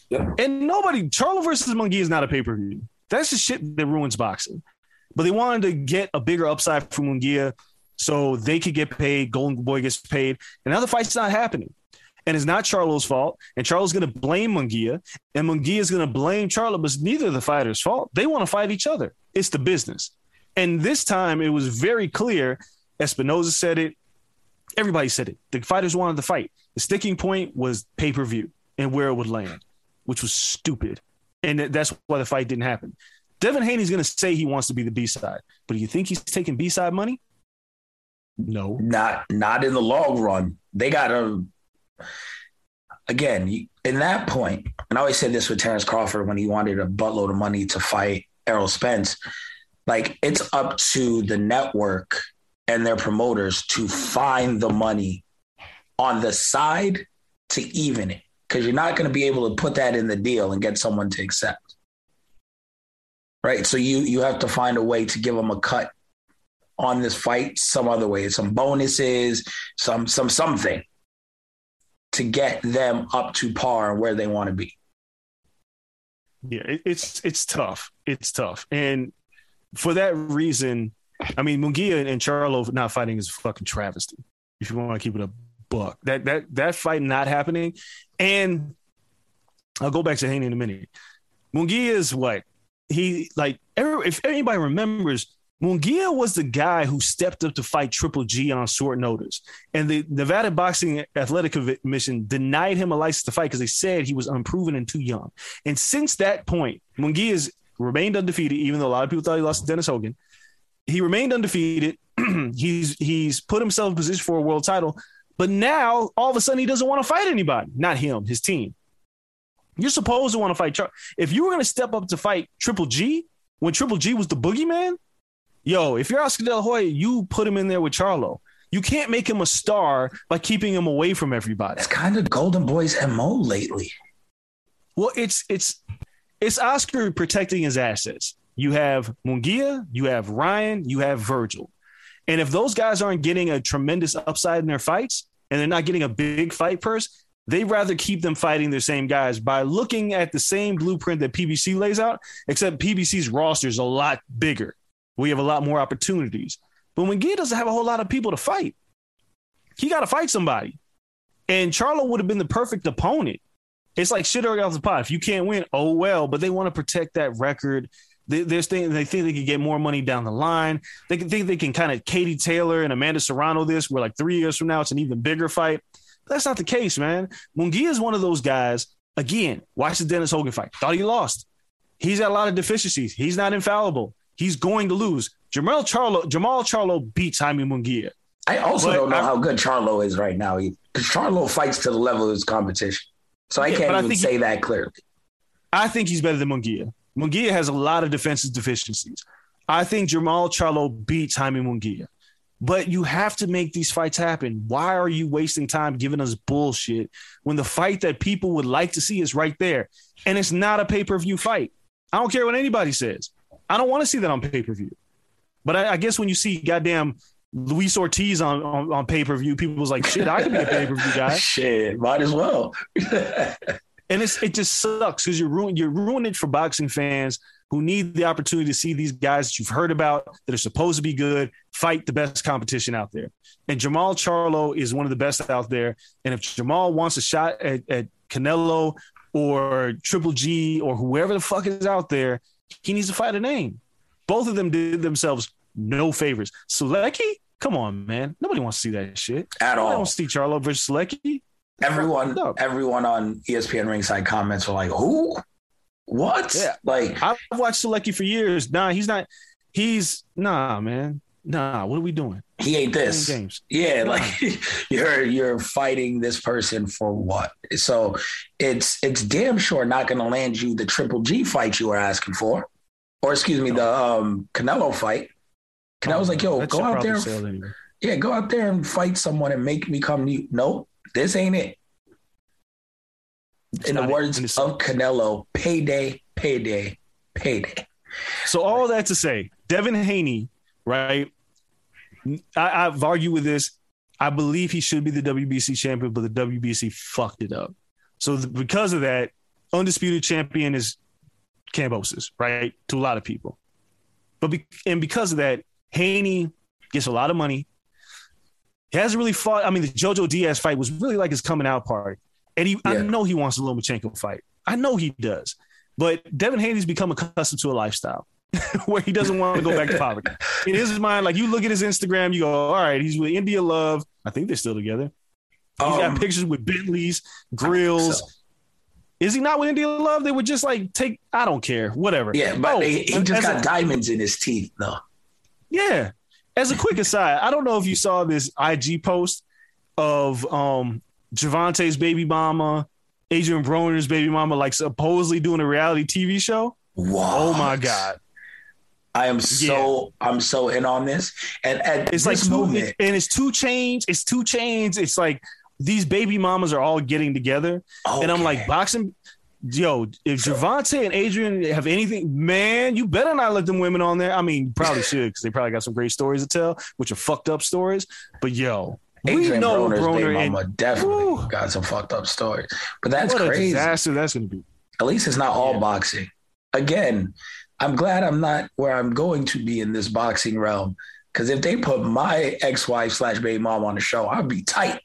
Yeah. And nobody, Charlo versus Munguía is not a pay-per-view. That's the shit that ruins boxing. But they wanted to get a bigger upside from Munguía so they could get paid, Golden Boy gets paid, and now the fight's not happening. And it's not Charlo's fault. And Charlo's going to blame Munguía. And Munguia's going to blame Charlo. But it's neither of the fighters' fault. They want to fight each other. It's the business. And this time, it was very clear. Espinoza said it. Everybody said it. The fighters wanted to fight. The sticking point was pay-per-view and where it would land, which was stupid. And that's why the fight didn't happen. Devin Haney's going to say he wants to be the B-side. But do you think he's taking B-side money? No. Not, not in the long run. They got a... Again, in that point, and I always said this with Terence Crawford when he wanted a buttload of money to fight Errol Spence, like it's up to the network and their promoters to find the money on the side to even it, because you're not going to be able to put that in the deal and get someone to accept. Right? So you you have to find a way to give them a cut on this fight some other way, some bonuses, some some something, to get them up to par where they want to be. Yeah, it, it's it's tough. It's tough. And for that reason, I mean, Munguía and Charlo not fighting is a fucking travesty, if you want to keep it a buck. That that that fight not happening. And I'll go back to Haney in a minute. Munguía is what? He, like, every, if anybody remembers, Munguía was the guy who stepped up to fight Triple G on short notice. And the Nevada Boxing Athletic Commission denied him a license to fight because they said he was unproven and too young. And since that point, Munguía has remained undefeated, even though a lot of people thought he lost to Dennis Hogan. He remained undefeated. he's he's put himself in position for a world title. But now, all of a sudden, he doesn't want to fight anybody. Not him, his team. You're supposed to want to fight Charlo. If you were going to step up to fight Triple G, when Triple G was the boogeyman, yo, if you're Oscar De La Hoya, you put him in there with Charlo. You can't make him a star by keeping him away from everybody. It's kind of Golden Boy's M O lately. Well, it's it's it's Oscar protecting his assets. You have Munguía, you have Ryan, you have Virgil. And if those guys aren't getting a tremendous upside in their fights and they're not getting a big fight purse, they'd rather keep them fighting their same guys by looking at the same blueprint that P B C lays out, except P B C's roster is a lot bigger. We have a lot more opportunities. But Munguía doesn't have a whole lot of people to fight. He got to fight somebody. And Charlo would have been the perfect opponent. It's like shit off the pot. If you can't win, oh, well. But they want to protect that record. They, they're saying, they think they can get more money down the line. They can think they can kind of Katie Taylor and Amanda Serrano this, where like three years from now, it's an even bigger fight. But that's not the case, man. Munguía is one of those guys. Again, watch the Dennis Hogan fight. Thought he lost. He's got a lot of deficiencies. He's not infallible. He's going to lose. Jamal Charlo, Jamal Charlo beats Jaime Munguía. I also but don't know I, how good Charlo is right now, because Charlo fights to the level of his competition. So I yeah, can't even I say he, that clearly. I think he's better than Munguía. Munguía has a lot of defensive deficiencies. I think Jamal Charlo beats Jaime Munguía. But you have to make these fights happen. Why are you wasting time giving us bullshit when the fight that people would like to see is right there? And it's not a pay-per-view fight. I don't care what anybody says. I don't want to see that on pay-per-view. But I, I guess when you see goddamn Luis Ortiz on, on, on pay-per-view, people's like, shit, I could be a pay-per-view guy. Shit, might as well. And it's, it just sucks because you're ruining you're ruining it for boxing fans who need the opportunity to see these guys that you've heard about that are supposed to be good fight the best competition out there. And Jamal Charlo is one of the best out there. And if Jamal wants a shot at, at Canelo or Triple G or whoever the fuck is out there, he needs to fight a name. Both of them did themselves no favors. Selecki, come on, man. Nobody wants to see that shit. At Nobody all. I don't see Charlo versus Selecki. Everyone, everyone on E S P N Ringside comments are like, who? What? Yeah. Like, I've watched Selecki for years. Nah, he's not. He's nah, man. Nah, what are we doing? He ain't this. Games. Yeah, nah. Like you're you're fighting this person for what? So it's it's damn sure not going to land you the Triple G fight you were asking for, or excuse me, the um, Canelo fight. Canelo's oh, like, yo, go out there. Anyway. Yeah, go out there and fight someone and make me come to you. Nope, this ain't it. It's in the words of Canelo, payday, payday, payday. So all that to say, Devin Haney, right? I, I've argued with this. I believe he should be the W B C champion, but the W B C fucked it up. So the, because of that, undisputed champion is Kambosos, right? To a lot of people. But be, and because of that, Haney gets a lot of money. He hasn't really fought. I mean, the JoJo Diaz fight was really like his coming out party. And he, yeah. I know he wants a Lomachenko fight. I know he does. But Devin Haney's become accustomed to a lifestyle where he doesn't want to go back to poverty. In his mind, like, you look at his Instagram, you go, all right, he's with India Love. I think they're still together. He's um, got pictures with Bentleys, grills. So. Is he not with India Love? They would just, like, take – I don't care. Whatever. Yeah, but oh, they, he just got a, diamonds in his teeth, though. Yeah. As a quick aside, I don't know if you saw this I G post of – um. Gervonta's baby mama, Adrian Broner's baby mama, like supposedly doing a reality T V show. Wow! Oh my God! I am so yeah. I'm so in on this, and, and it's this like movement. and it's two chains. It's two chains. It's like these baby mamas are all getting together, okay. and I'm like boxing. Yo, if Gervonta and Adrian have anything, man, you better not let them women on there. I mean, you probably should because they probably got some great stories to tell, which are fucked up stories. But yo. Adrian we know Broner's Broner baby mama and, definitely woo. got some fucked up stories. But that's what crazy. A disaster that's going to be. At least it's not all yeah. boxing. Again, I'm glad I'm not where I'm going to be in this boxing realm. Because if they put my ex-wife slash baby mom on the show, I'd be tight.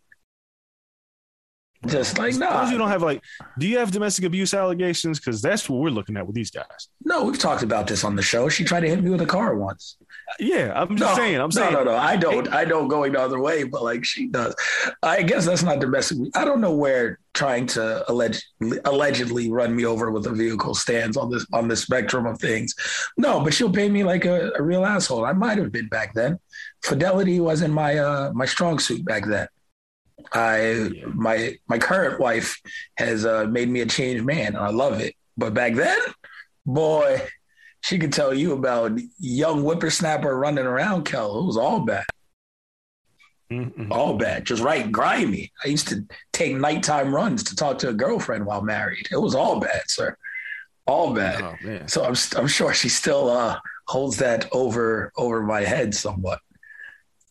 Just like, no. Nah. As long as you don't have, like, do you have domestic abuse allegations? Because that's what we're looking at with these guys. No, we've talked about this on the show. She tried to hit me with a car once. Yeah, I'm just no, saying. I'm saying. No, no, no. I don't. I don't going the other way, but like she does. I guess that's not domestic. I don't know where trying to alleged, allegedly run me over with a vehicle stands on this on the spectrum of things. No, but she'll pay me like a, a real asshole. I might have been back then. Fidelity wasn't my uh, my strong suit back then. I my my current wife has uh, made me a changed man, and I love it. But back then, boy. She could tell you about young whippersnapper running around, Kel. It was all bad. Mm-mm. All bad. Just right grimy. I used to take nighttime runs to talk to a girlfriend while married. It was all bad, sir. All bad. Oh, man. So I'm I'm sure she still uh, holds that over over my head somewhat.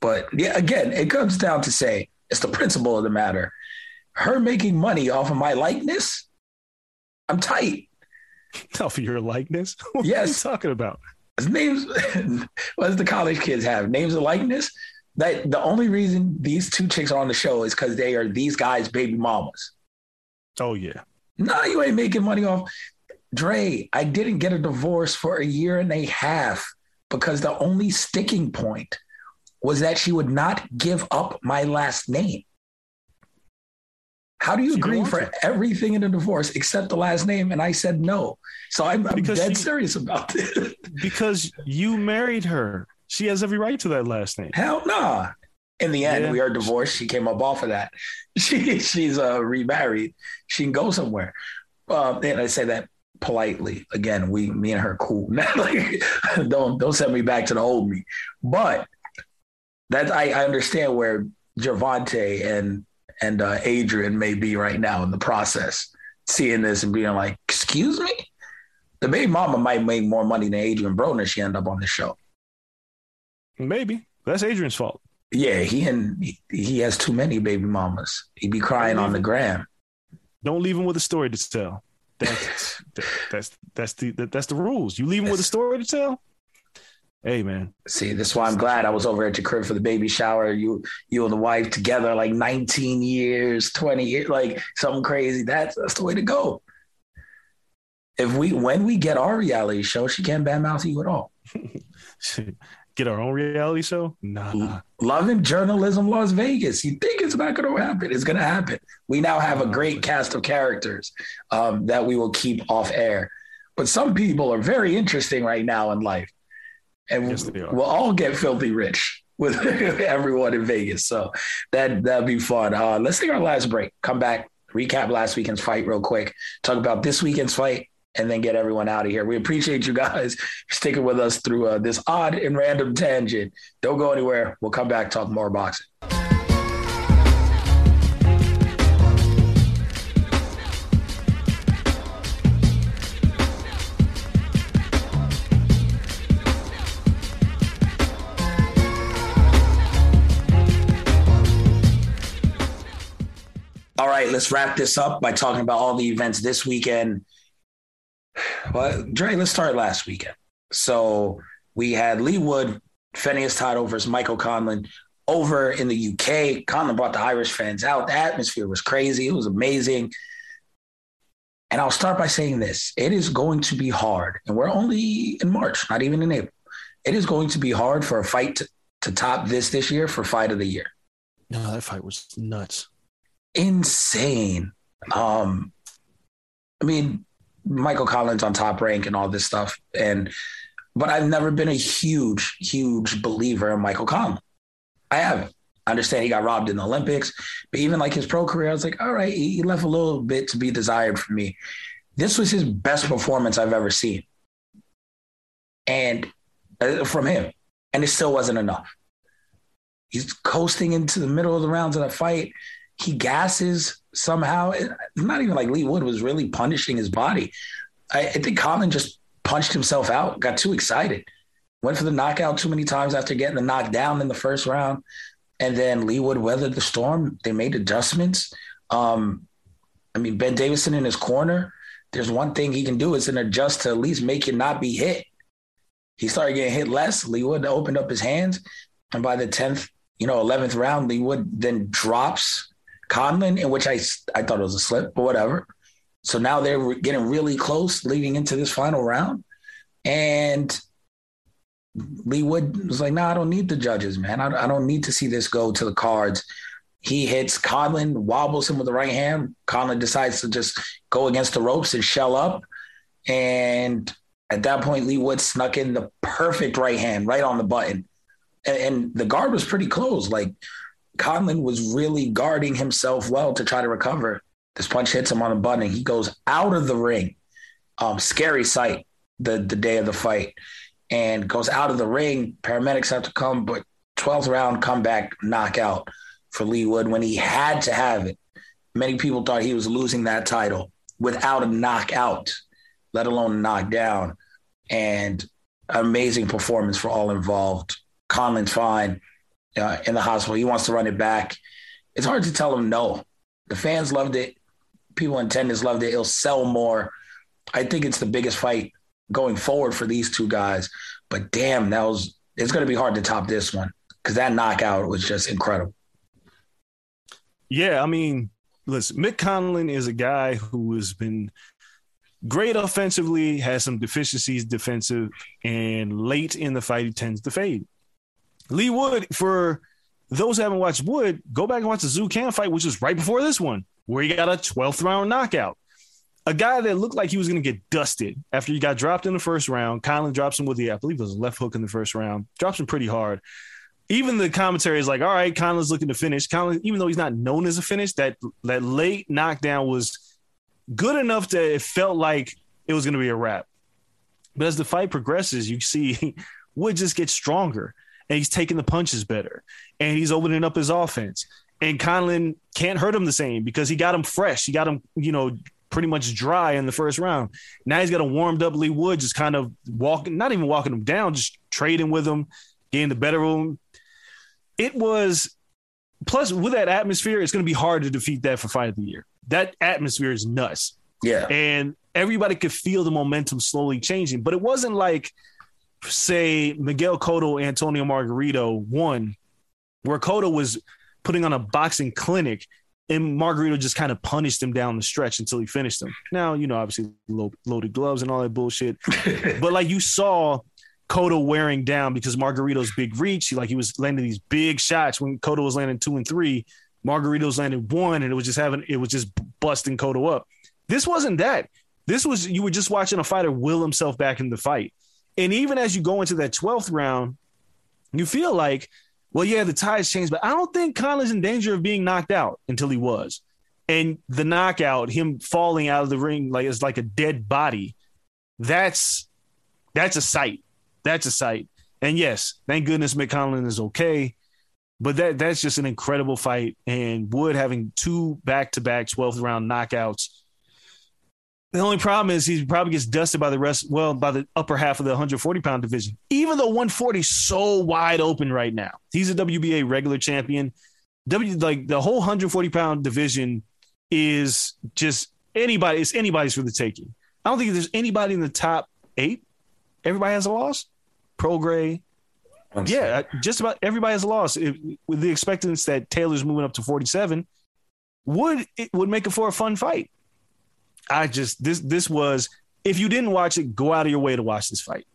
But, yeah, again, it comes down to say it's the principle of the matter. Her making money off of my likeness, I'm tight. Not for your likeness? What yes. are you talking about? His names, what does the college kids have? Names and likeness? That the only reason these two chicks are on the show is because they are these guys' baby mamas. Oh, yeah. No, you ain't making money off. Dre, I didn't get a divorce for a year and a half because the only sticking point was that she would not give up my last name. How do you she agree for it. everything in a divorce except the last name? And I said no. So I'm, I'm dead she, serious about this. Because you married her. She has every right to that last name. Hell no. Nah. In the end, yeah. we are divorced. She came up off of that. She She's uh, remarried. She can go somewhere. Uh, and I say that politely. Again, we, me and her cool. like, don't, don't send me back to the old me. But that I, I understand where Gervonta and And uh, Adrian may be right now in the process, seeing this and being like, excuse me? The baby mama might make more money than Adrian Broner. She ended up on the show. Maybe. That's Adrian's fault. Yeah, he and he, he has too many baby mamas. He be crying Maybe. on the gram. Don't leave him with a story to tell. That's that, that's that's the that, that's the rules. You leave him with a story to tell. Hey, man. See, that's why I'm glad I was over at your crib for the baby shower. You you and the wife together like nineteen years, twenty years, like something crazy. That's that's the way to go. If we when we get our reality show, she can't badmouth you at all. Get our own reality show? Nah. Loving Journalism Las Vegas. You think it's not going to happen. It's going to happen. We now have a great cast of characters um, that we will keep off air. But some people are very interesting right now in life. And yes, we'll all get filthy rich with everyone in Vegas. So that, that'd be fun. Uh, let's take our last break. Come back, recap last weekend's fight real quick. Talk about this weekend's fight. And then get everyone out of here. We appreciate you guys sticking with us through uh, this odd and random tangent. Don't go anywhere. We'll come back, talk more boxing. All right, let's wrap this up by talking about all the events this weekend. Well, Dre, let's start last weekend. So we had Lee Wood, Fenius Tado versus Michael Conlan over in the U K. Conlan brought the Irish fans out. The atmosphere was crazy. It was amazing. And I'll start by saying this. It is going to be hard. And we're only in March, not even in April. It is going to be hard for a fight to, to top this this year for fight of the year. No, that fight was nuts. Insane. Um, I mean... Michael Collins on Top Rank and all this stuff. And, but I've never been a huge, huge believer in Michael Collins. I haven't. I understand he got robbed in the Olympics, but even like his pro career, I was like, all right, he left a little bit to be desired for me. This was his best performance I've ever seen. And uh, from him, and it still wasn't enough. He's coasting into the middle of the rounds of the fight. He gasses somehow. It's not even like Lee Wood was really punishing his body. I, I think Conlan just punched himself out, got too excited, went for the knockout too many times after getting the knockdown in the first round. And then Lee Wood weathered the storm. They made adjustments. Um, I mean, Ben Davison in his corner, there's one thing he can do is an adjust to at least make you not be hit. He started getting hit less. Lee Wood opened up his hands. And by the tenth, you know, eleventh round, Lee Wood then drops Conlan, in which I, I thought it was a slip, but whatever. So now they're getting really close leading into this final round. And Lee Wood was like, no, nah, I don't need the judges, man. I, I don't need to see this go to the cards. He hits Conlan, wobbles him with the right hand. Conlan decides to just go against the ropes and shell up. And at that point, Lee Wood snuck in the perfect right hand right on the button. And, and the guard was pretty close. Like, Conlan was really guarding himself well to try to recover. This punch hits him on the button. He goes out of the ring. Um, scary sight the, the day of the fight. And goes out of the ring. Paramedics have to come, but twelfth round comeback knockout for Lee Wood when he had to have it. Many people thought he was losing that title without a knockout, let alone a knockdown. And amazing performance for all involved. Conlan's fine. Uh, in the hospital. He wants to run it back. It's hard to tell him no. The fans loved it. People in attendance loved it. It'll sell more. I think it's the biggest fight going forward for these two guys. But damn, that was it's going to be hard to top this one because that knockout was just incredible. Yeah, I mean, listen, Mick Conlan is a guy who has been great offensively, has some deficiencies defensive, and late in the fight, he tends to fade. Lee Wood, for those who haven't watched Wood, go back and watch the Zoo Cam fight, which was right before this one, where he got a twelfth round knockout. A guy that looked like he was going to get dusted after he got dropped in the first round. Conlan drops him with the, I believe it was a left hook in the first round. Drops him pretty hard. Even the commentary is like, all right, Conlan's looking to finish. Conlan, even though he's not known as a finish, that, that late knockdown was good enough that it felt like it was going to be a wrap. But as the fight progresses, you see Wood just gets stronger. And he's taking the punches better. And he's opening up his offense. And Conlan can't hurt him the same because he got him fresh. He got him, you know, pretty much dry in the first round. Now he's got a warmed up Lee Wood just kind of walking, not even walking him down, just trading with him, getting the better of him. It was, plus with that atmosphere, it's going to be hard to defeat that for fight of the year. that atmosphere is nuts. Yeah. And everybody could feel the momentum slowly changing. But it wasn't like, say, Miguel Cotto, Antonio Margarito won, where Cotto was putting on a boxing clinic and Margarito just kind of punished him down the stretch until he finished him. Now, you know, obviously lo- loaded gloves and all that bullshit. But like you saw Cotto wearing down because Margarito's big reach. He, like he was landing these big shots when Cotto was landing two and three. Margarito's landed one, and it was just having it was just busting Cotto up. This wasn't that. This was you were just watching a fighter will himself back in the fight. And even as you go into that twelfth round, you feel like, well, yeah, the tide's changed, but I don't think Connor's in danger of being knocked out until he was. And the knockout, him falling out of the ring like it's like a dead body. That's that's a sight. That's a sight. And yes, thank goodness McConlin is okay. But that that's just an incredible fight. And Wood having two back-to-back twelfth round knockouts. The only problem is he probably gets dusted by the rest, well, by the upper half of the one forty pound division, even though one forty is so wide open right now. He's a W B A regular champion. W like the whole one forty pound division is just anybody. It's anybody's for the taking. I don't think there's anybody in the top eight. Everybody has a loss. Pro Gray. I'm yeah, sorry. Just about everybody has a loss. It, with the expectance that Taylor's moving up to forty-seven, would it would make it for a fun fight. I just this this was if you didn't watch it, go out of your way to watch this fight.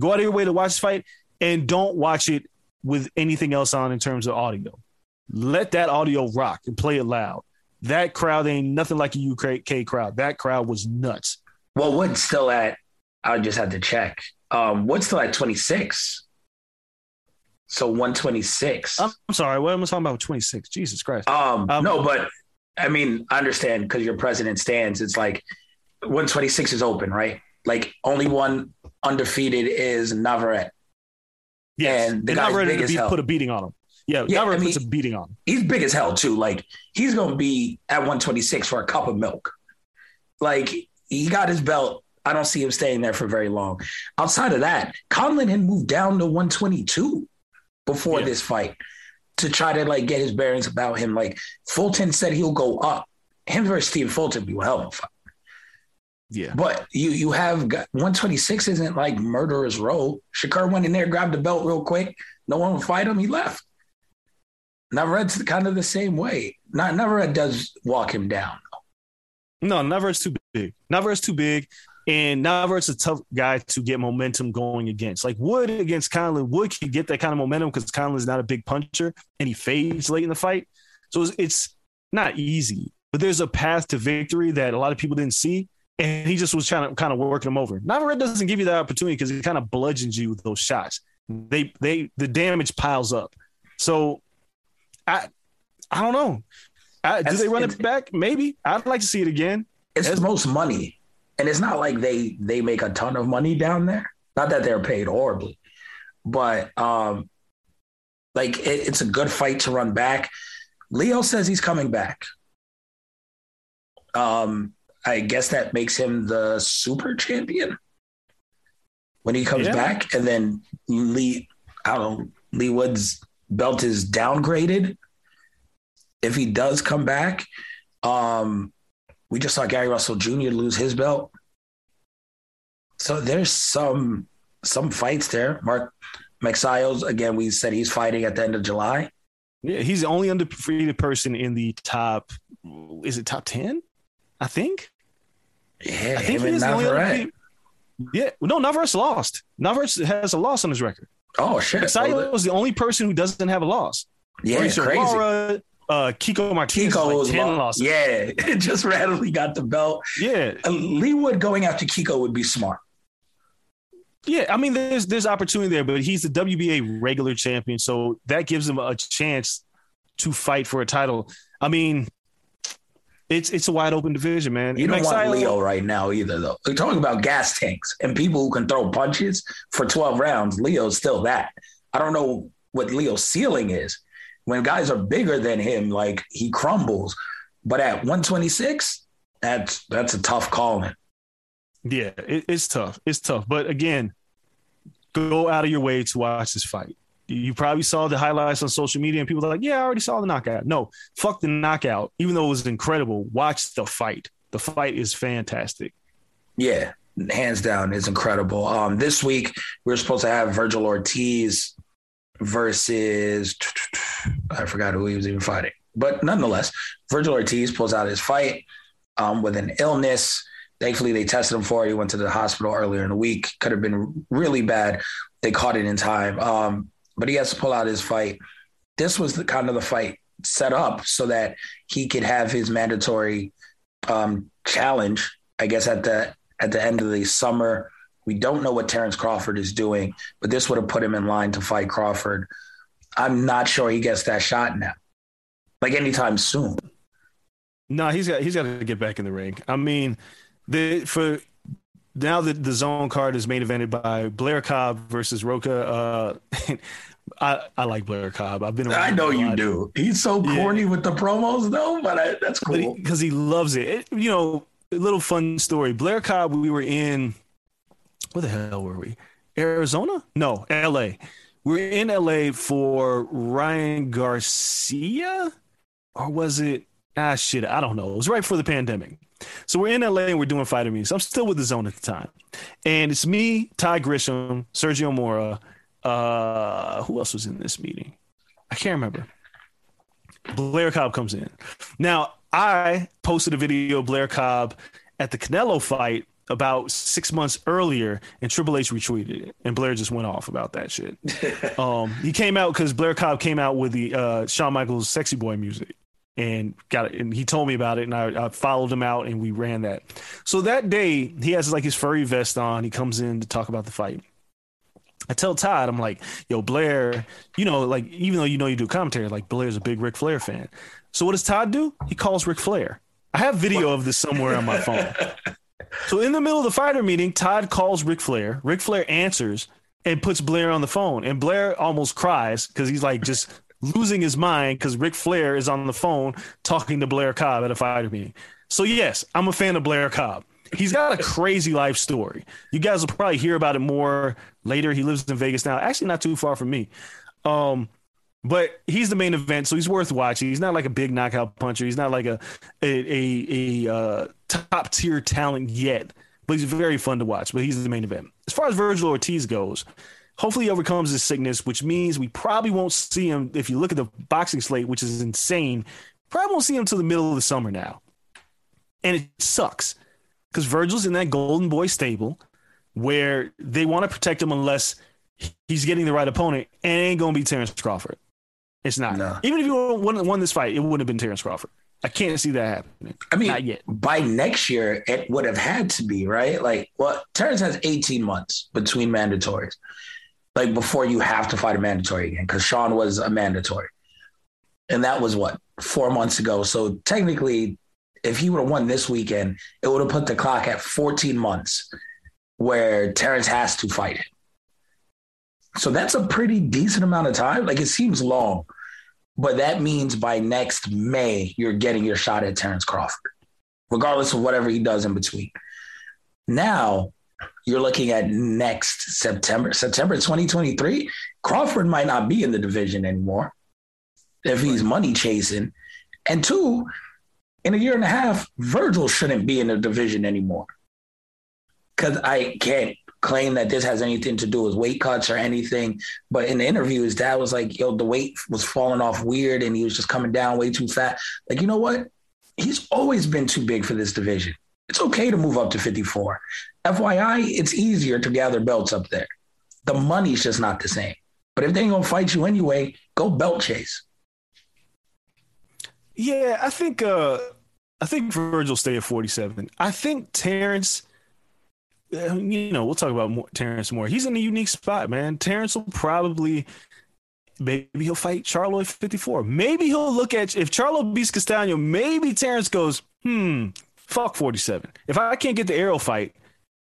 Go out of your way to watch this fight, and don't watch it with anything else on in terms of audio. Let that audio rock and play it loud. That crowd ain't nothing like a U K crowd. That crowd was nuts. Well, Wood's still at. I just had to check. Um, Wood's still at twenty-six. So one twenty-six. I'm sorry. What am I talking about? twenty-six. Jesus Christ. Um, um, no, but I mean, I understand because your president stands. It's like one twenty-six is open, right? Like only one undefeated is Navarrete. Yes. And the and guy's Navarrete big to as be, hell. Put a beating on him. Yeah, yeah Navarrete I mean, puts a beating on him. He's big as hell too. Like he's going to be at one twenty-six for a cup of milk. Like he got his belt. I don't see him staying there for very long. Outside of that, Conlon had moved down to one twenty-two. Before yeah. this fight to try to like get his bearings about him. Like Fulton said, he'll go up. Him versus Steve Fulton be a hell of a fight. Yeah. But you, you have got one twenty-six isn't like murderer's row. Shakur went in there, grabbed the belt real quick. No one would fight him. He left. Navarrete's kind of the same way. Not Navarrete does walk him down. No, Navarrete's too big. Navarrete's too big. And Navarrete's a tough guy to get momentum going against. Like Wood against Conlon, Wood can get that kind of momentum because Conlon's not a big puncher and he fades late in the fight. So it's, it's not easy, but there's a path to victory that a lot of people didn't see. And he just was trying to kind of work him over. Navarrete doesn't give you that opportunity because he kind of bludgeons you with those shots. They, they, the damage piles up. So I, I don't know. I, do they run it back? Maybe. I'd like to see it again. It's the most money. And it's not like they they make a ton of money down there. Not that they're paid horribly, but um, like it, it's a good fight to run back. Leo says he's coming back. Um, I guess that makes him the super champion when he comes yeah. back. And then Lee, I don't know, Lee Wood's belt is downgraded. If he does come back, um. We just saw Gary Russell Junior lose his belt. So there's some some fights there. Mark McSiles, again, we said he's fighting at the end of July. Yeah, he's the only undefeated person in the top, is it top ten? I think. Yeah, I think him and Navarrete. Yeah, no, Navarrete lost. Navarrete has a loss on his record. Oh, shit. McSiles well, was the only person who doesn't have a loss. Yeah, Mauricio crazy. Laura, Uh, Kiko Martinez Kiko was like ten losses. Yeah, it just randomly got the belt. Yeah, uh, Lee Wood going after Kiko would be smart. Yeah, I mean, there's there's opportunity there, but he's the W B A regular champion, so that gives him a chance to fight for a title. I mean, it's it's a wide open division, man. You don't want Leo right now either, though. We're talking about gas tanks and people who can throw punches for twelve rounds. Leo's still that. I don't know what Leo's ceiling is. When guys are bigger than him, like he crumbles. But at one twenty-six, that's that's a tough call. Yeah, it, it's tough. It's tough. But again, go out of your way to watch this fight. You probably saw the highlights on social media and people are like, yeah, I already saw the knockout. No, fuck the knockout. Even though it was incredible, watch the fight. The fight is fantastic. Yeah, hands down, it's incredible. Um, this week, we were supposed to have Virgil Ortiz versus, I forgot who he was even fighting. But nonetheless, Virgil Ortiz pulls out his fight um, with an illness. Thankfully, they tested him for it. He went to the hospital earlier in the week. Could have been really bad. They caught it in time. Um, but he has to pull out his fight. This was the kind of the fight set up so that he could have his mandatory um, challenge, I guess, at the at the end of the summer. We don't know what Terence Crawford is doing, but this would have put him in line to fight Crawford. I'm not sure he gets that shot now, like anytime soon. No, he's got he's got to get back in the ring. I mean, the for now that the zone card is main evented by Blair Cobb versus Roca. Uh, I I like Blair Cobb. I've been. I know you do. He's so corny yeah. with the promos though, but I, that's cool because he, he loves it. it. You know, a little fun story. Blair Cobb. We were in. Where the hell were we? Arizona? No, L A. We're in L A for Ryan Garcia, or was it? Ah, shit, I don't know. It was right before the pandemic. So we're in L A and we're doing fighter meetings. I'm still with the zone at the time. And it's me, Ty Grisham, Sergio Mora. Uh, who else was in this meeting? I can't remember. Blair Cobb comes in. Now, I posted a video of Blair Cobb at the Canelo fight about six months earlier, and Triple H retweeted it, and Blair just went off about that shit. um, he came out because Blair Cobb came out with the uh, Shawn Michaels "Sexy Boy" music, and got it. And he told me about it, and I, I followed him out, and we ran that. So that day, he has like his furry vest on. He comes in to talk about the fight. I tell Todd, I'm like, "Yo, Blair, you know, like even though you know you do commentary, like Blair's a big Ric Flair fan." So what does Todd do? He calls Ric Flair. I have video of this somewhere on my phone. So in the middle of the fighter meeting, Todd calls Ric Flair. Ric Flair answers and puts Blair on the phone. And Blair almost cries because he's like just losing his mind because Ric Flair is on the phone talking to Blair Cobb at a fighter meeting. So, yes, I'm a fan of Blair Cobb. He's got a crazy life story. You guys will probably hear about it more later. He lives in Vegas now. Actually, not too far from me. Um, but he's the main event, so he's worth watching. He's not like a big knockout puncher. He's not like a a a, a uh, top tier talent yet, but he's very fun to watch. But he's the main event. As far as Virgil Ortiz goes, hopefully he overcomes his sickness, which means we probably won't see him. If you look at the boxing slate, which is insane, probably won't see him till the middle of the summer now, and it sucks because Virgil's in that Golden Boy stable where they want to protect him unless he's getting the right opponent, and it ain't gonna be Terence Crawford. It's not. No. Even if you won, won this fight, it wouldn't have been Terence Crawford. I can't see that happening. I mean, not yet. By next year, it would have had to be, right? Like, well, Terence has eighteen months between mandatories, like before you have to fight a mandatory again, because Sean was a mandatory. And that was, what, four months ago. So technically, if he would have won this weekend, it would have put the clock at fourteen months where Terence has to fight it. So that's a pretty decent amount of time. Like, it seems long. But that means by next May, you're getting your shot at Terence Crawford, regardless of whatever he does in between. Now, you're looking at next September. September twenty twenty-three, Crawford might not be in the division anymore if he's money chasing. And two, in a year and a half, Virgil shouldn't be in the division anymore. Because I can't claim that this has anything to do with weight cuts or anything. But in the interview, his dad was like, yo, the weight was falling off weird and he was just coming down way too fat. Like, you know what? He's always been too big for this division. It's okay to move up to fifty-four. F Y I, it's easier to gather belts up there. The money's just not the same. But if they ain't going to fight you anyway, go belt chase. Yeah, I think, uh, I think Virgil stay at forty-seven. I think Terence... You know, we'll talk about more, Terence more. He's in a unique spot, man. Terence will probably, maybe he'll fight Charlo at fifty-four. Maybe he'll look at, if Charlo beats Castaño, maybe Terence goes, hmm, fuck forty-seven. If I can't get the Errol fight,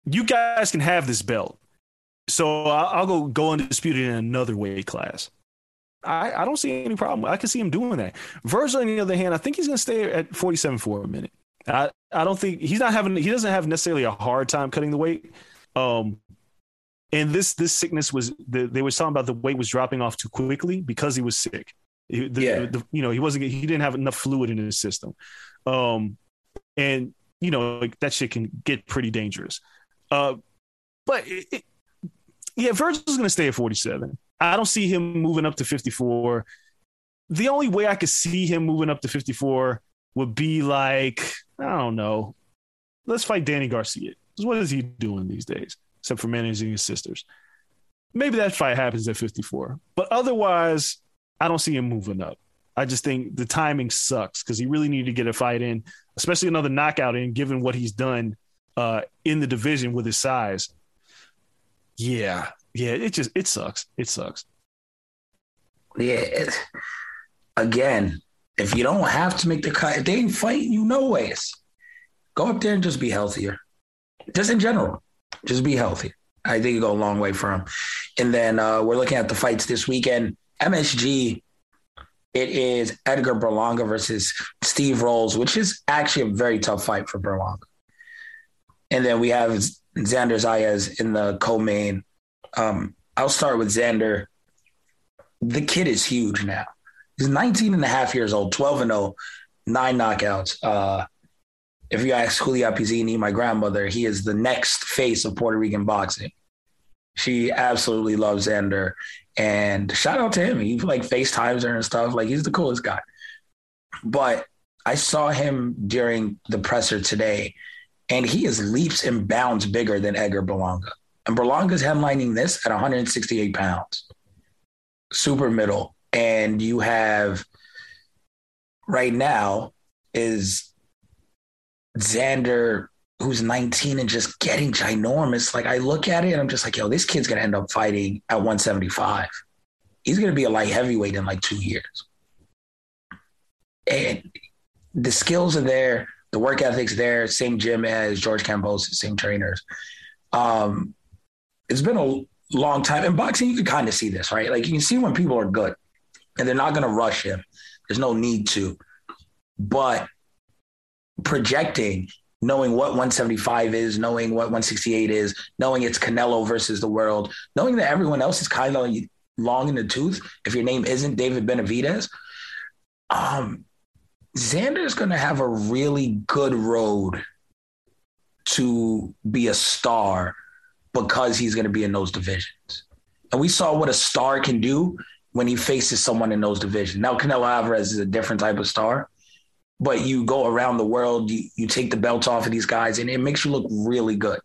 you guys can have this belt. So I'll, I'll go, go undisputed in another weight class. I, I don't see any problem. I can see him doing that. Virgil, on the other hand, I think he's going to stay at forty-seven for a minute. I, I don't think he's not having, he doesn't have necessarily a hard time cutting the weight. Um, And this this sickness was the, they were talking about the weight was dropping off too quickly because he was sick. He, the, yeah. the, you know, he wasn't he didn't have enough fluid in his system, um, and you know like that shit can get pretty dangerous. Uh, but it, it, yeah, Virgil's gonna stay at forty-seven. I don't see him moving up to fifty-four. The only way I could see him moving up to fifty-four would be like, I don't know, let's fight Danny Garcia. What is he doing these days, except for managing his sisters? Maybe that fight happens at fifty-four. But otherwise, I don't see him moving up. I just think the timing sucks because he really needed to get a fight in, especially another knockout in, given what he's done uh, in the division with his size. Yeah. Yeah, it just, it sucks. It sucks. Yeah. It, again, if you don't have to make the cut, if they ain't fighting you no ways, go up there and just be healthier. Just in general, just be healthy. I think you go a long way for him. And then uh, we're looking at the fights this weekend. M S G, it is Edgar Berlanga versus Steve Rolls, which is actually a very tough fight for Berlanga. And then we have Xander Zayas in the co-main. Um, I'll start with Xander. The kid is huge now. He's nineteen and a half years old, twelve and oh, nine knockouts. Uh, if you ask Julia Pizzini, my grandmother, he is the next face of Puerto Rican boxing. She absolutely loves Xander. And shout out to him. He like FaceTimes her and stuff. Like, he's the coolest guy. But I saw him during the presser today, and he is leaps and bounds bigger than Edgar Berlanga. And Berlanga's headlining this at one hundred sixty-eight pounds. Super middle. And you have right now is Xander, who's nineteen and just getting ginormous. Like, I look at it and I'm just like, yo, this kid's going to end up fighting at one seventy-five. He's going to be a light heavyweight in like two years. And the skills are there. The work ethic's there. Same gym as George Kambosos, same trainers. Um, it's been a long time. In boxing, you can kind of see this, right? Like, you can see when people are good and they're not going to rush him. There's no need to. But projecting, knowing what one seventy-five is, knowing what one sixty-eight is, knowing it's Canelo versus the world, knowing that everyone else is kind of long in the tooth, if your name isn't David Benavidez, um, Xander's going to have a really good road to be a star because he's going to be in those divisions. And we saw what a star can do when he faces someone in those divisions. Now, Canelo Alvarez is a different type of star, but you go around the world, you, you take the belts off of these guys, and it makes you look really good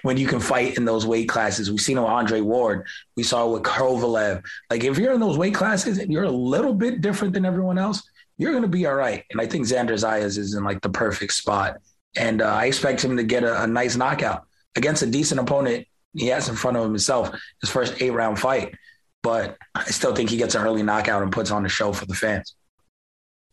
when you can fight in those weight classes. We've seen it with Andre Ward. We saw it with Kovalev. Like, if you're in those weight classes and you're a little bit different than everyone else, you're going to be all right. And I think Xander Zayas is in, like, the perfect spot. And uh, I expect him to get a, a nice knockout against a decent opponent he has in front of him himself, his first eight-round fight. But I still think he gets an early knockout and puts on a show for the fans.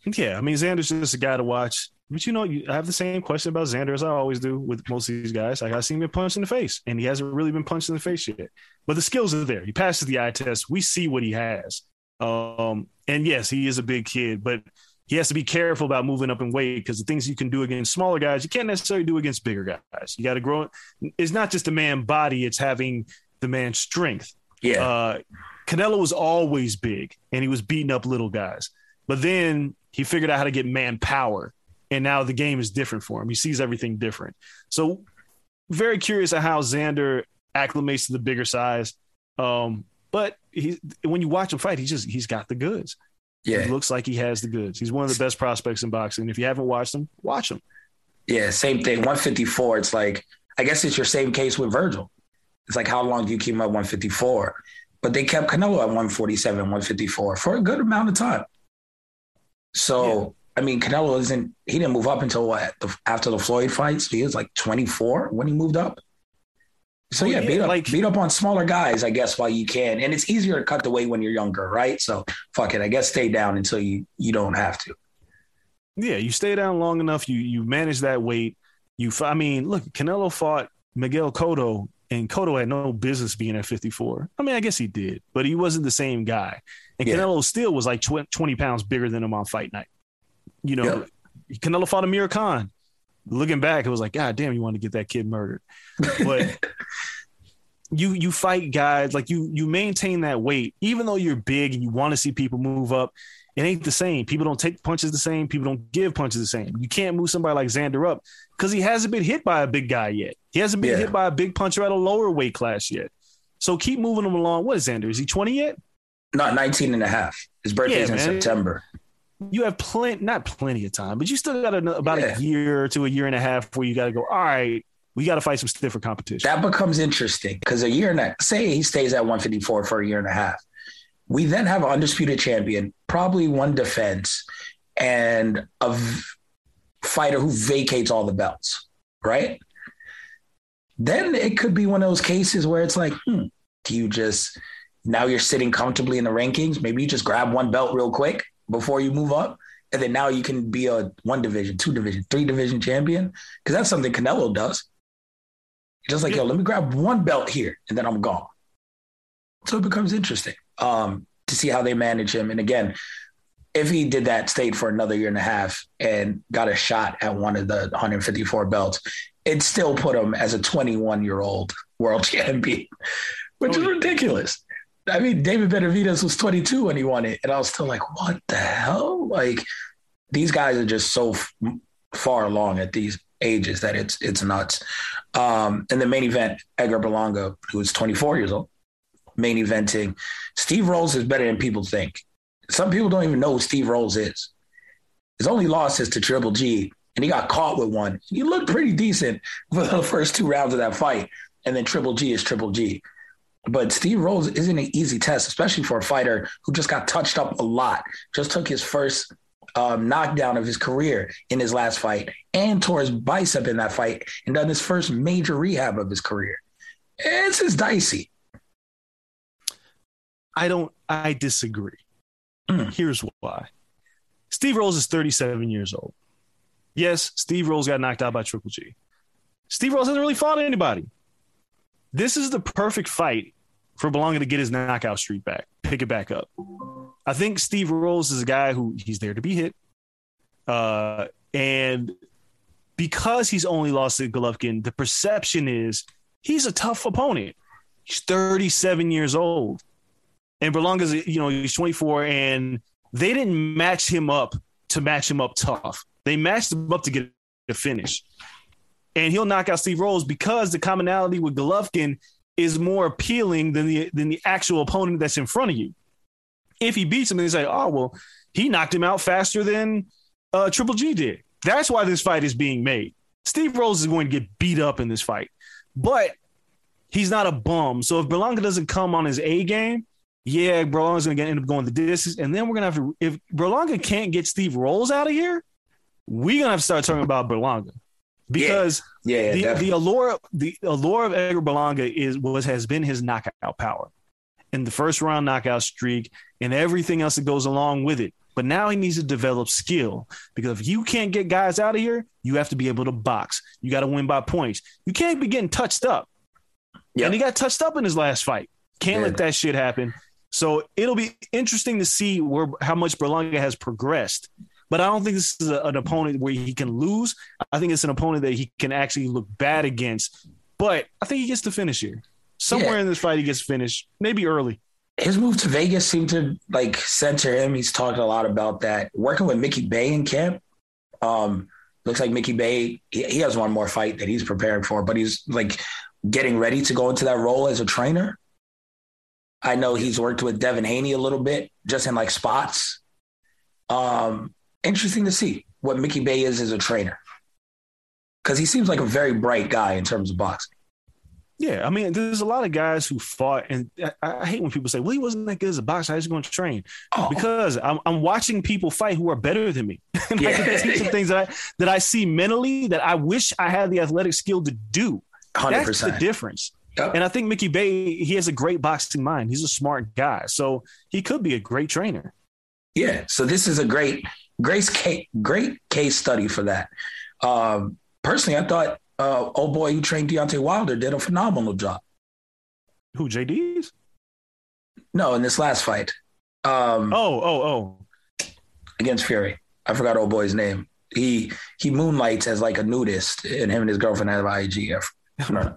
Yeah, I mean, Xander's just a guy to watch. But, you know, I have the same question about Xander as I always do with most of these guys. Like, I've seen him punched in the face, and he hasn't really been punched in the face yet. But the skills are there. He passes the eye test. We see what he has. Um, and, yes, he is a big kid, but he has to be careful about moving up in weight because the things you can do against smaller guys, you can't necessarily do against bigger guys. You got to grow. It's not just the man body. It's having the man's strength. Yeah. Uh, Canelo was always big, and he was beating up little guys. But then he figured out how to get manpower, and now the game is different for him. He sees everything different. So very curious at how Xander acclimates to the bigger size. Um, but he, when you watch him fight, he just, he's got the goods. Yeah. He looks like he has the goods. He's one of the best prospects in boxing. If you haven't watched him, watch him. Yeah, same thing. one fifty-four, it's like, I guess it's your same case with Virgil. It's like, how long do you keep him at one fifty-four? But they kept Canelo at one forty-seven, one fifty-four for a good amount of time. So, yeah. I mean, Canelo isn't, he didn't move up until what, the, after the Floyd fight. So he was like twenty-four when he moved up. So, well, yeah, yeah, beat up, like, beat up on smaller guys, I guess, while you can. And it's easier to cut the weight when you're younger, right? So, fuck it. I guess stay down until you, you don't have to. Yeah, you stay down long enough. You you manage that weight. You, I mean, look, Canelo fought Miguel Cotto, and Cotto had no business being at fifty-four. I mean, I guess he did, but he wasn't the same guy. And yeah. Canelo still was like twenty pounds bigger than him on fight night. You know, yeah. Canelo fought Amir Khan. Looking back, it was like, God damn, you want to get that kid murdered. But you you fight guys, like you you maintain that weight, even though you're big and you want to see people move up. It ain't the same. People don't take punches the same. People don't give punches the same. You can't move somebody like Xander up because he hasn't been hit by a big guy yet. He hasn't been yeah. hit by a big puncher at a lower weight class yet. So keep moving him along. What is Xander? Is he twenty yet? Not nineteen and a half. His birthday's yeah, in September. You have plenty, not plenty of time, but you still got a, about yeah. a year to a year and a half where you got to go, all right, we got to fight some stiffer competition. That becomes interesting because a year and a, say he stays at one fifty-four for a year and a half. We then have an undisputed champion, probably one defense, and a v- fighter who vacates all the belts, right? Then it could be one of those cases where it's like, hmm, do you just, now you're sitting comfortably in the rankings, maybe you just grab one belt real quick before you move up, and then now you can be a one division, two division, three division champion, because that's something Canelo does. Just like, yo, let me grab one belt here, and then I'm gone. So it becomes interesting. Um, to see how they manage him. And again, if he did that, stayed for another year and a half and got a shot at one of the one fifty-four belts, it still put him as a twenty-one-year-old world champion, which is ridiculous. I mean, David Benavidez was twenty-two when he won it, and I was still like, what the hell? Like, these guys are just so f- far along at these ages that it's it's nuts. Um, in the main event, Edgar Berlanga, who is twenty-four years old, main eventing. Steve Rolls is better than people think. Some people don't even know who Steve Rolls is. His only loss is to Triple G, and he got caught with one. He looked pretty decent for the first two rounds of that fight, and then Triple G is Triple G. But Steve Rolls isn't an easy test, especially for a fighter who just got touched up a lot, just took his first um, knockdown of his career in his last fight and tore his bicep in that fight and done his first major rehab of his career. It's just dicey. I don't, I disagree. Here's why. Steve Rolls is thirty-seven years old. Yes, Steve Rolls got knocked out by Triple G. Steve Rolls hasn't really fought anybody. This is the perfect fight for Berlanga to get his knockout streak back, pick it back up. I think Steve Rolls is a guy who he's there to be hit. Uh, and because he's only lost to Golovkin, the perception is he's a tough opponent. He's thirty-seven years old. And Berlanga's, you know, he's twenty-four, and they didn't match him up to match him up tough. They matched him up to get a finish. And he'll knock out Steve Rolls because the commonality with Golovkin is more appealing than the than the actual opponent that's in front of you. If he beats him, they say, oh, well, he knocked him out faster than uh, Triple G did. That's why this fight is being made. Steve Rolls is going to get beat up in this fight. But he's not a bum. So if Berlanga doesn't come on his A game, yeah, Berlanga's going to end up going the distance, and then we're going to have to – if Berlanga can't get Steve Rolls out of here, we're going to have to start talking about Berlanga because yeah. Yeah, the, the allure the allure of Edgar Berlanga is, was, has been his knockout power and the first-round knockout streak and everything else that goes along with it. But now he needs to develop skill because if you can't get guys out of here, you have to be able to box. You got to win by points. You can't be getting touched up. Yep. And he got touched up in his last fight. Can't yeah. let that shit happen. So it'll be interesting to see where how much Berlanga has progressed. But I don't think this is a, an opponent where he can lose. I think it's an opponent that he can actually look bad against. But I think he gets the finish here. Somewhere yeah. in this fight, he gets finished, maybe early. His move to Vegas seemed to, like, center him. He's talked a lot about that. Working with Mickey Bay in camp, um, looks like Mickey Bay, he, he has one more fight that he's preparing for, but he's, like, getting ready to go into that role as a trainer. I know he's worked with Devin Haney a little bit, just in like spots. Um, interesting to see what Mickey Bay is as a trainer. Because he seems like a very bright guy in terms of boxing. Yeah, I mean, there's a lot of guys who fought, and I, I hate when people say, well, he wasn't that good as a boxer. How's he going to train? Oh. Because I'm, I'm watching people fight who are better than me. And yeah. I can see some things that I, that I see mentally that I wish I had the athletic skill to do. one hundred percent. That's the difference. Yep. And I think Mickey Bay, he has a great boxing mind. He's a smart guy. So he could be a great trainer. Yeah. So this is a great, great case, great case study for that. Um, personally, I thought, uh, old boy who trained Deontay Wilder did a phenomenal job. Who, J D's? No, in this last fight. Um, oh, oh, oh. Against Fury. I forgot old boy's name. He, he moonlights as like a nudist, and him and his girlfriend have I G. Right.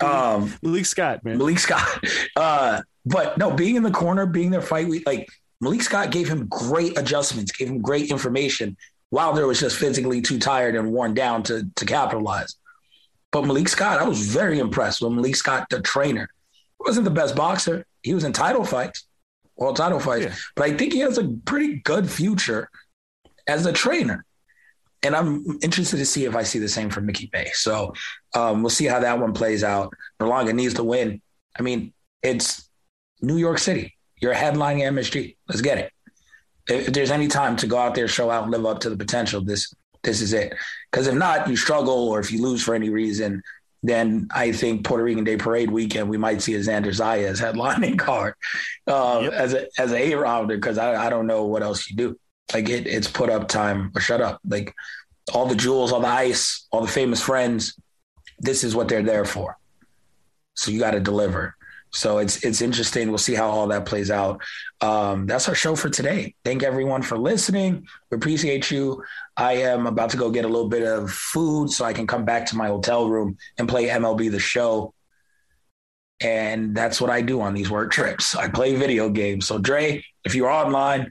um, Malik Scott, man. Malik Scott. Uh, but no, being in the corner, being their fight week, like Malik Scott gave him great adjustments, gave him great information. Wilder was just physically too tired and worn down to, to capitalize. But Malik Scott, I was very impressed with Malik Scott, the trainer. He wasn't the best boxer. He was in title fights, world title fights. Yeah. But I think he has a pretty good future as a trainer. And I'm interested to see if I see the same for Mickey Bay. So um, we'll see how that one plays out. Berlanga needs to win. I mean, it's New York City. You're headlining M S G. Let's get it. If there's any time to go out there, show out, and live up to the potential, this this is it. Because if not, you struggle, or if you lose for any reason, then I think Puerto Rican Day Parade weekend, we might see a Xander Zayas headlining card uh, yep. as a as an eight-rounder, because I, I don't know what else you do. Like, it, it's put up time or shut up. Like, all the jewels, all the ice, all the famous friends, this is what they're there for. So you got to deliver. So it's it's interesting. We'll see how all that plays out. Um, that's our show for today. Thank everyone for listening. We appreciate you. I am about to go get a little bit of food so I can come back to my hotel room and play M L B The Show. And that's what I do on these work trips. I play video games. So, Dre, if you're online,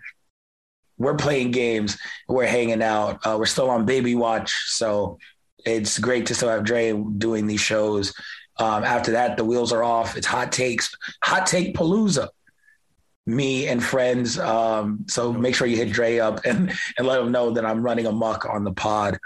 we're playing games. We're hanging out. Uh, we're still on baby watch. So it's great to still have Dre doing these shows. Um, after that, the wheels are off. It's hot takes, hot take Palooza, me and friends. Um, so make sure you hit Dre up and, and let him know that I'm running amok on the pod.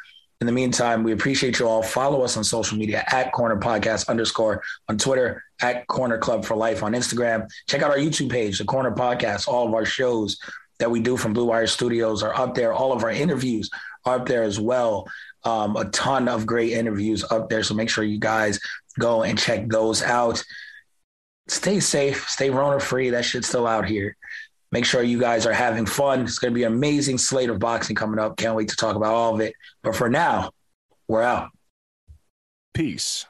In the meantime, we appreciate you all. Follow us on social media at Corner Podcast underscore on Twitter, at Corner Club for Life on Instagram. Check out our YouTube page, The Corner Podcast. All of our shows that we do from Blue Wire Studios are up there. All of our interviews are up there as well. Um, a ton of great interviews up there. So make sure you guys go and check those out. Stay safe. Stay Rona free. That shit's still out here. Make sure you guys are having fun. It's going to be an amazing slate of boxing coming up. Can't wait to talk about all of it. But for now, we're out. Peace.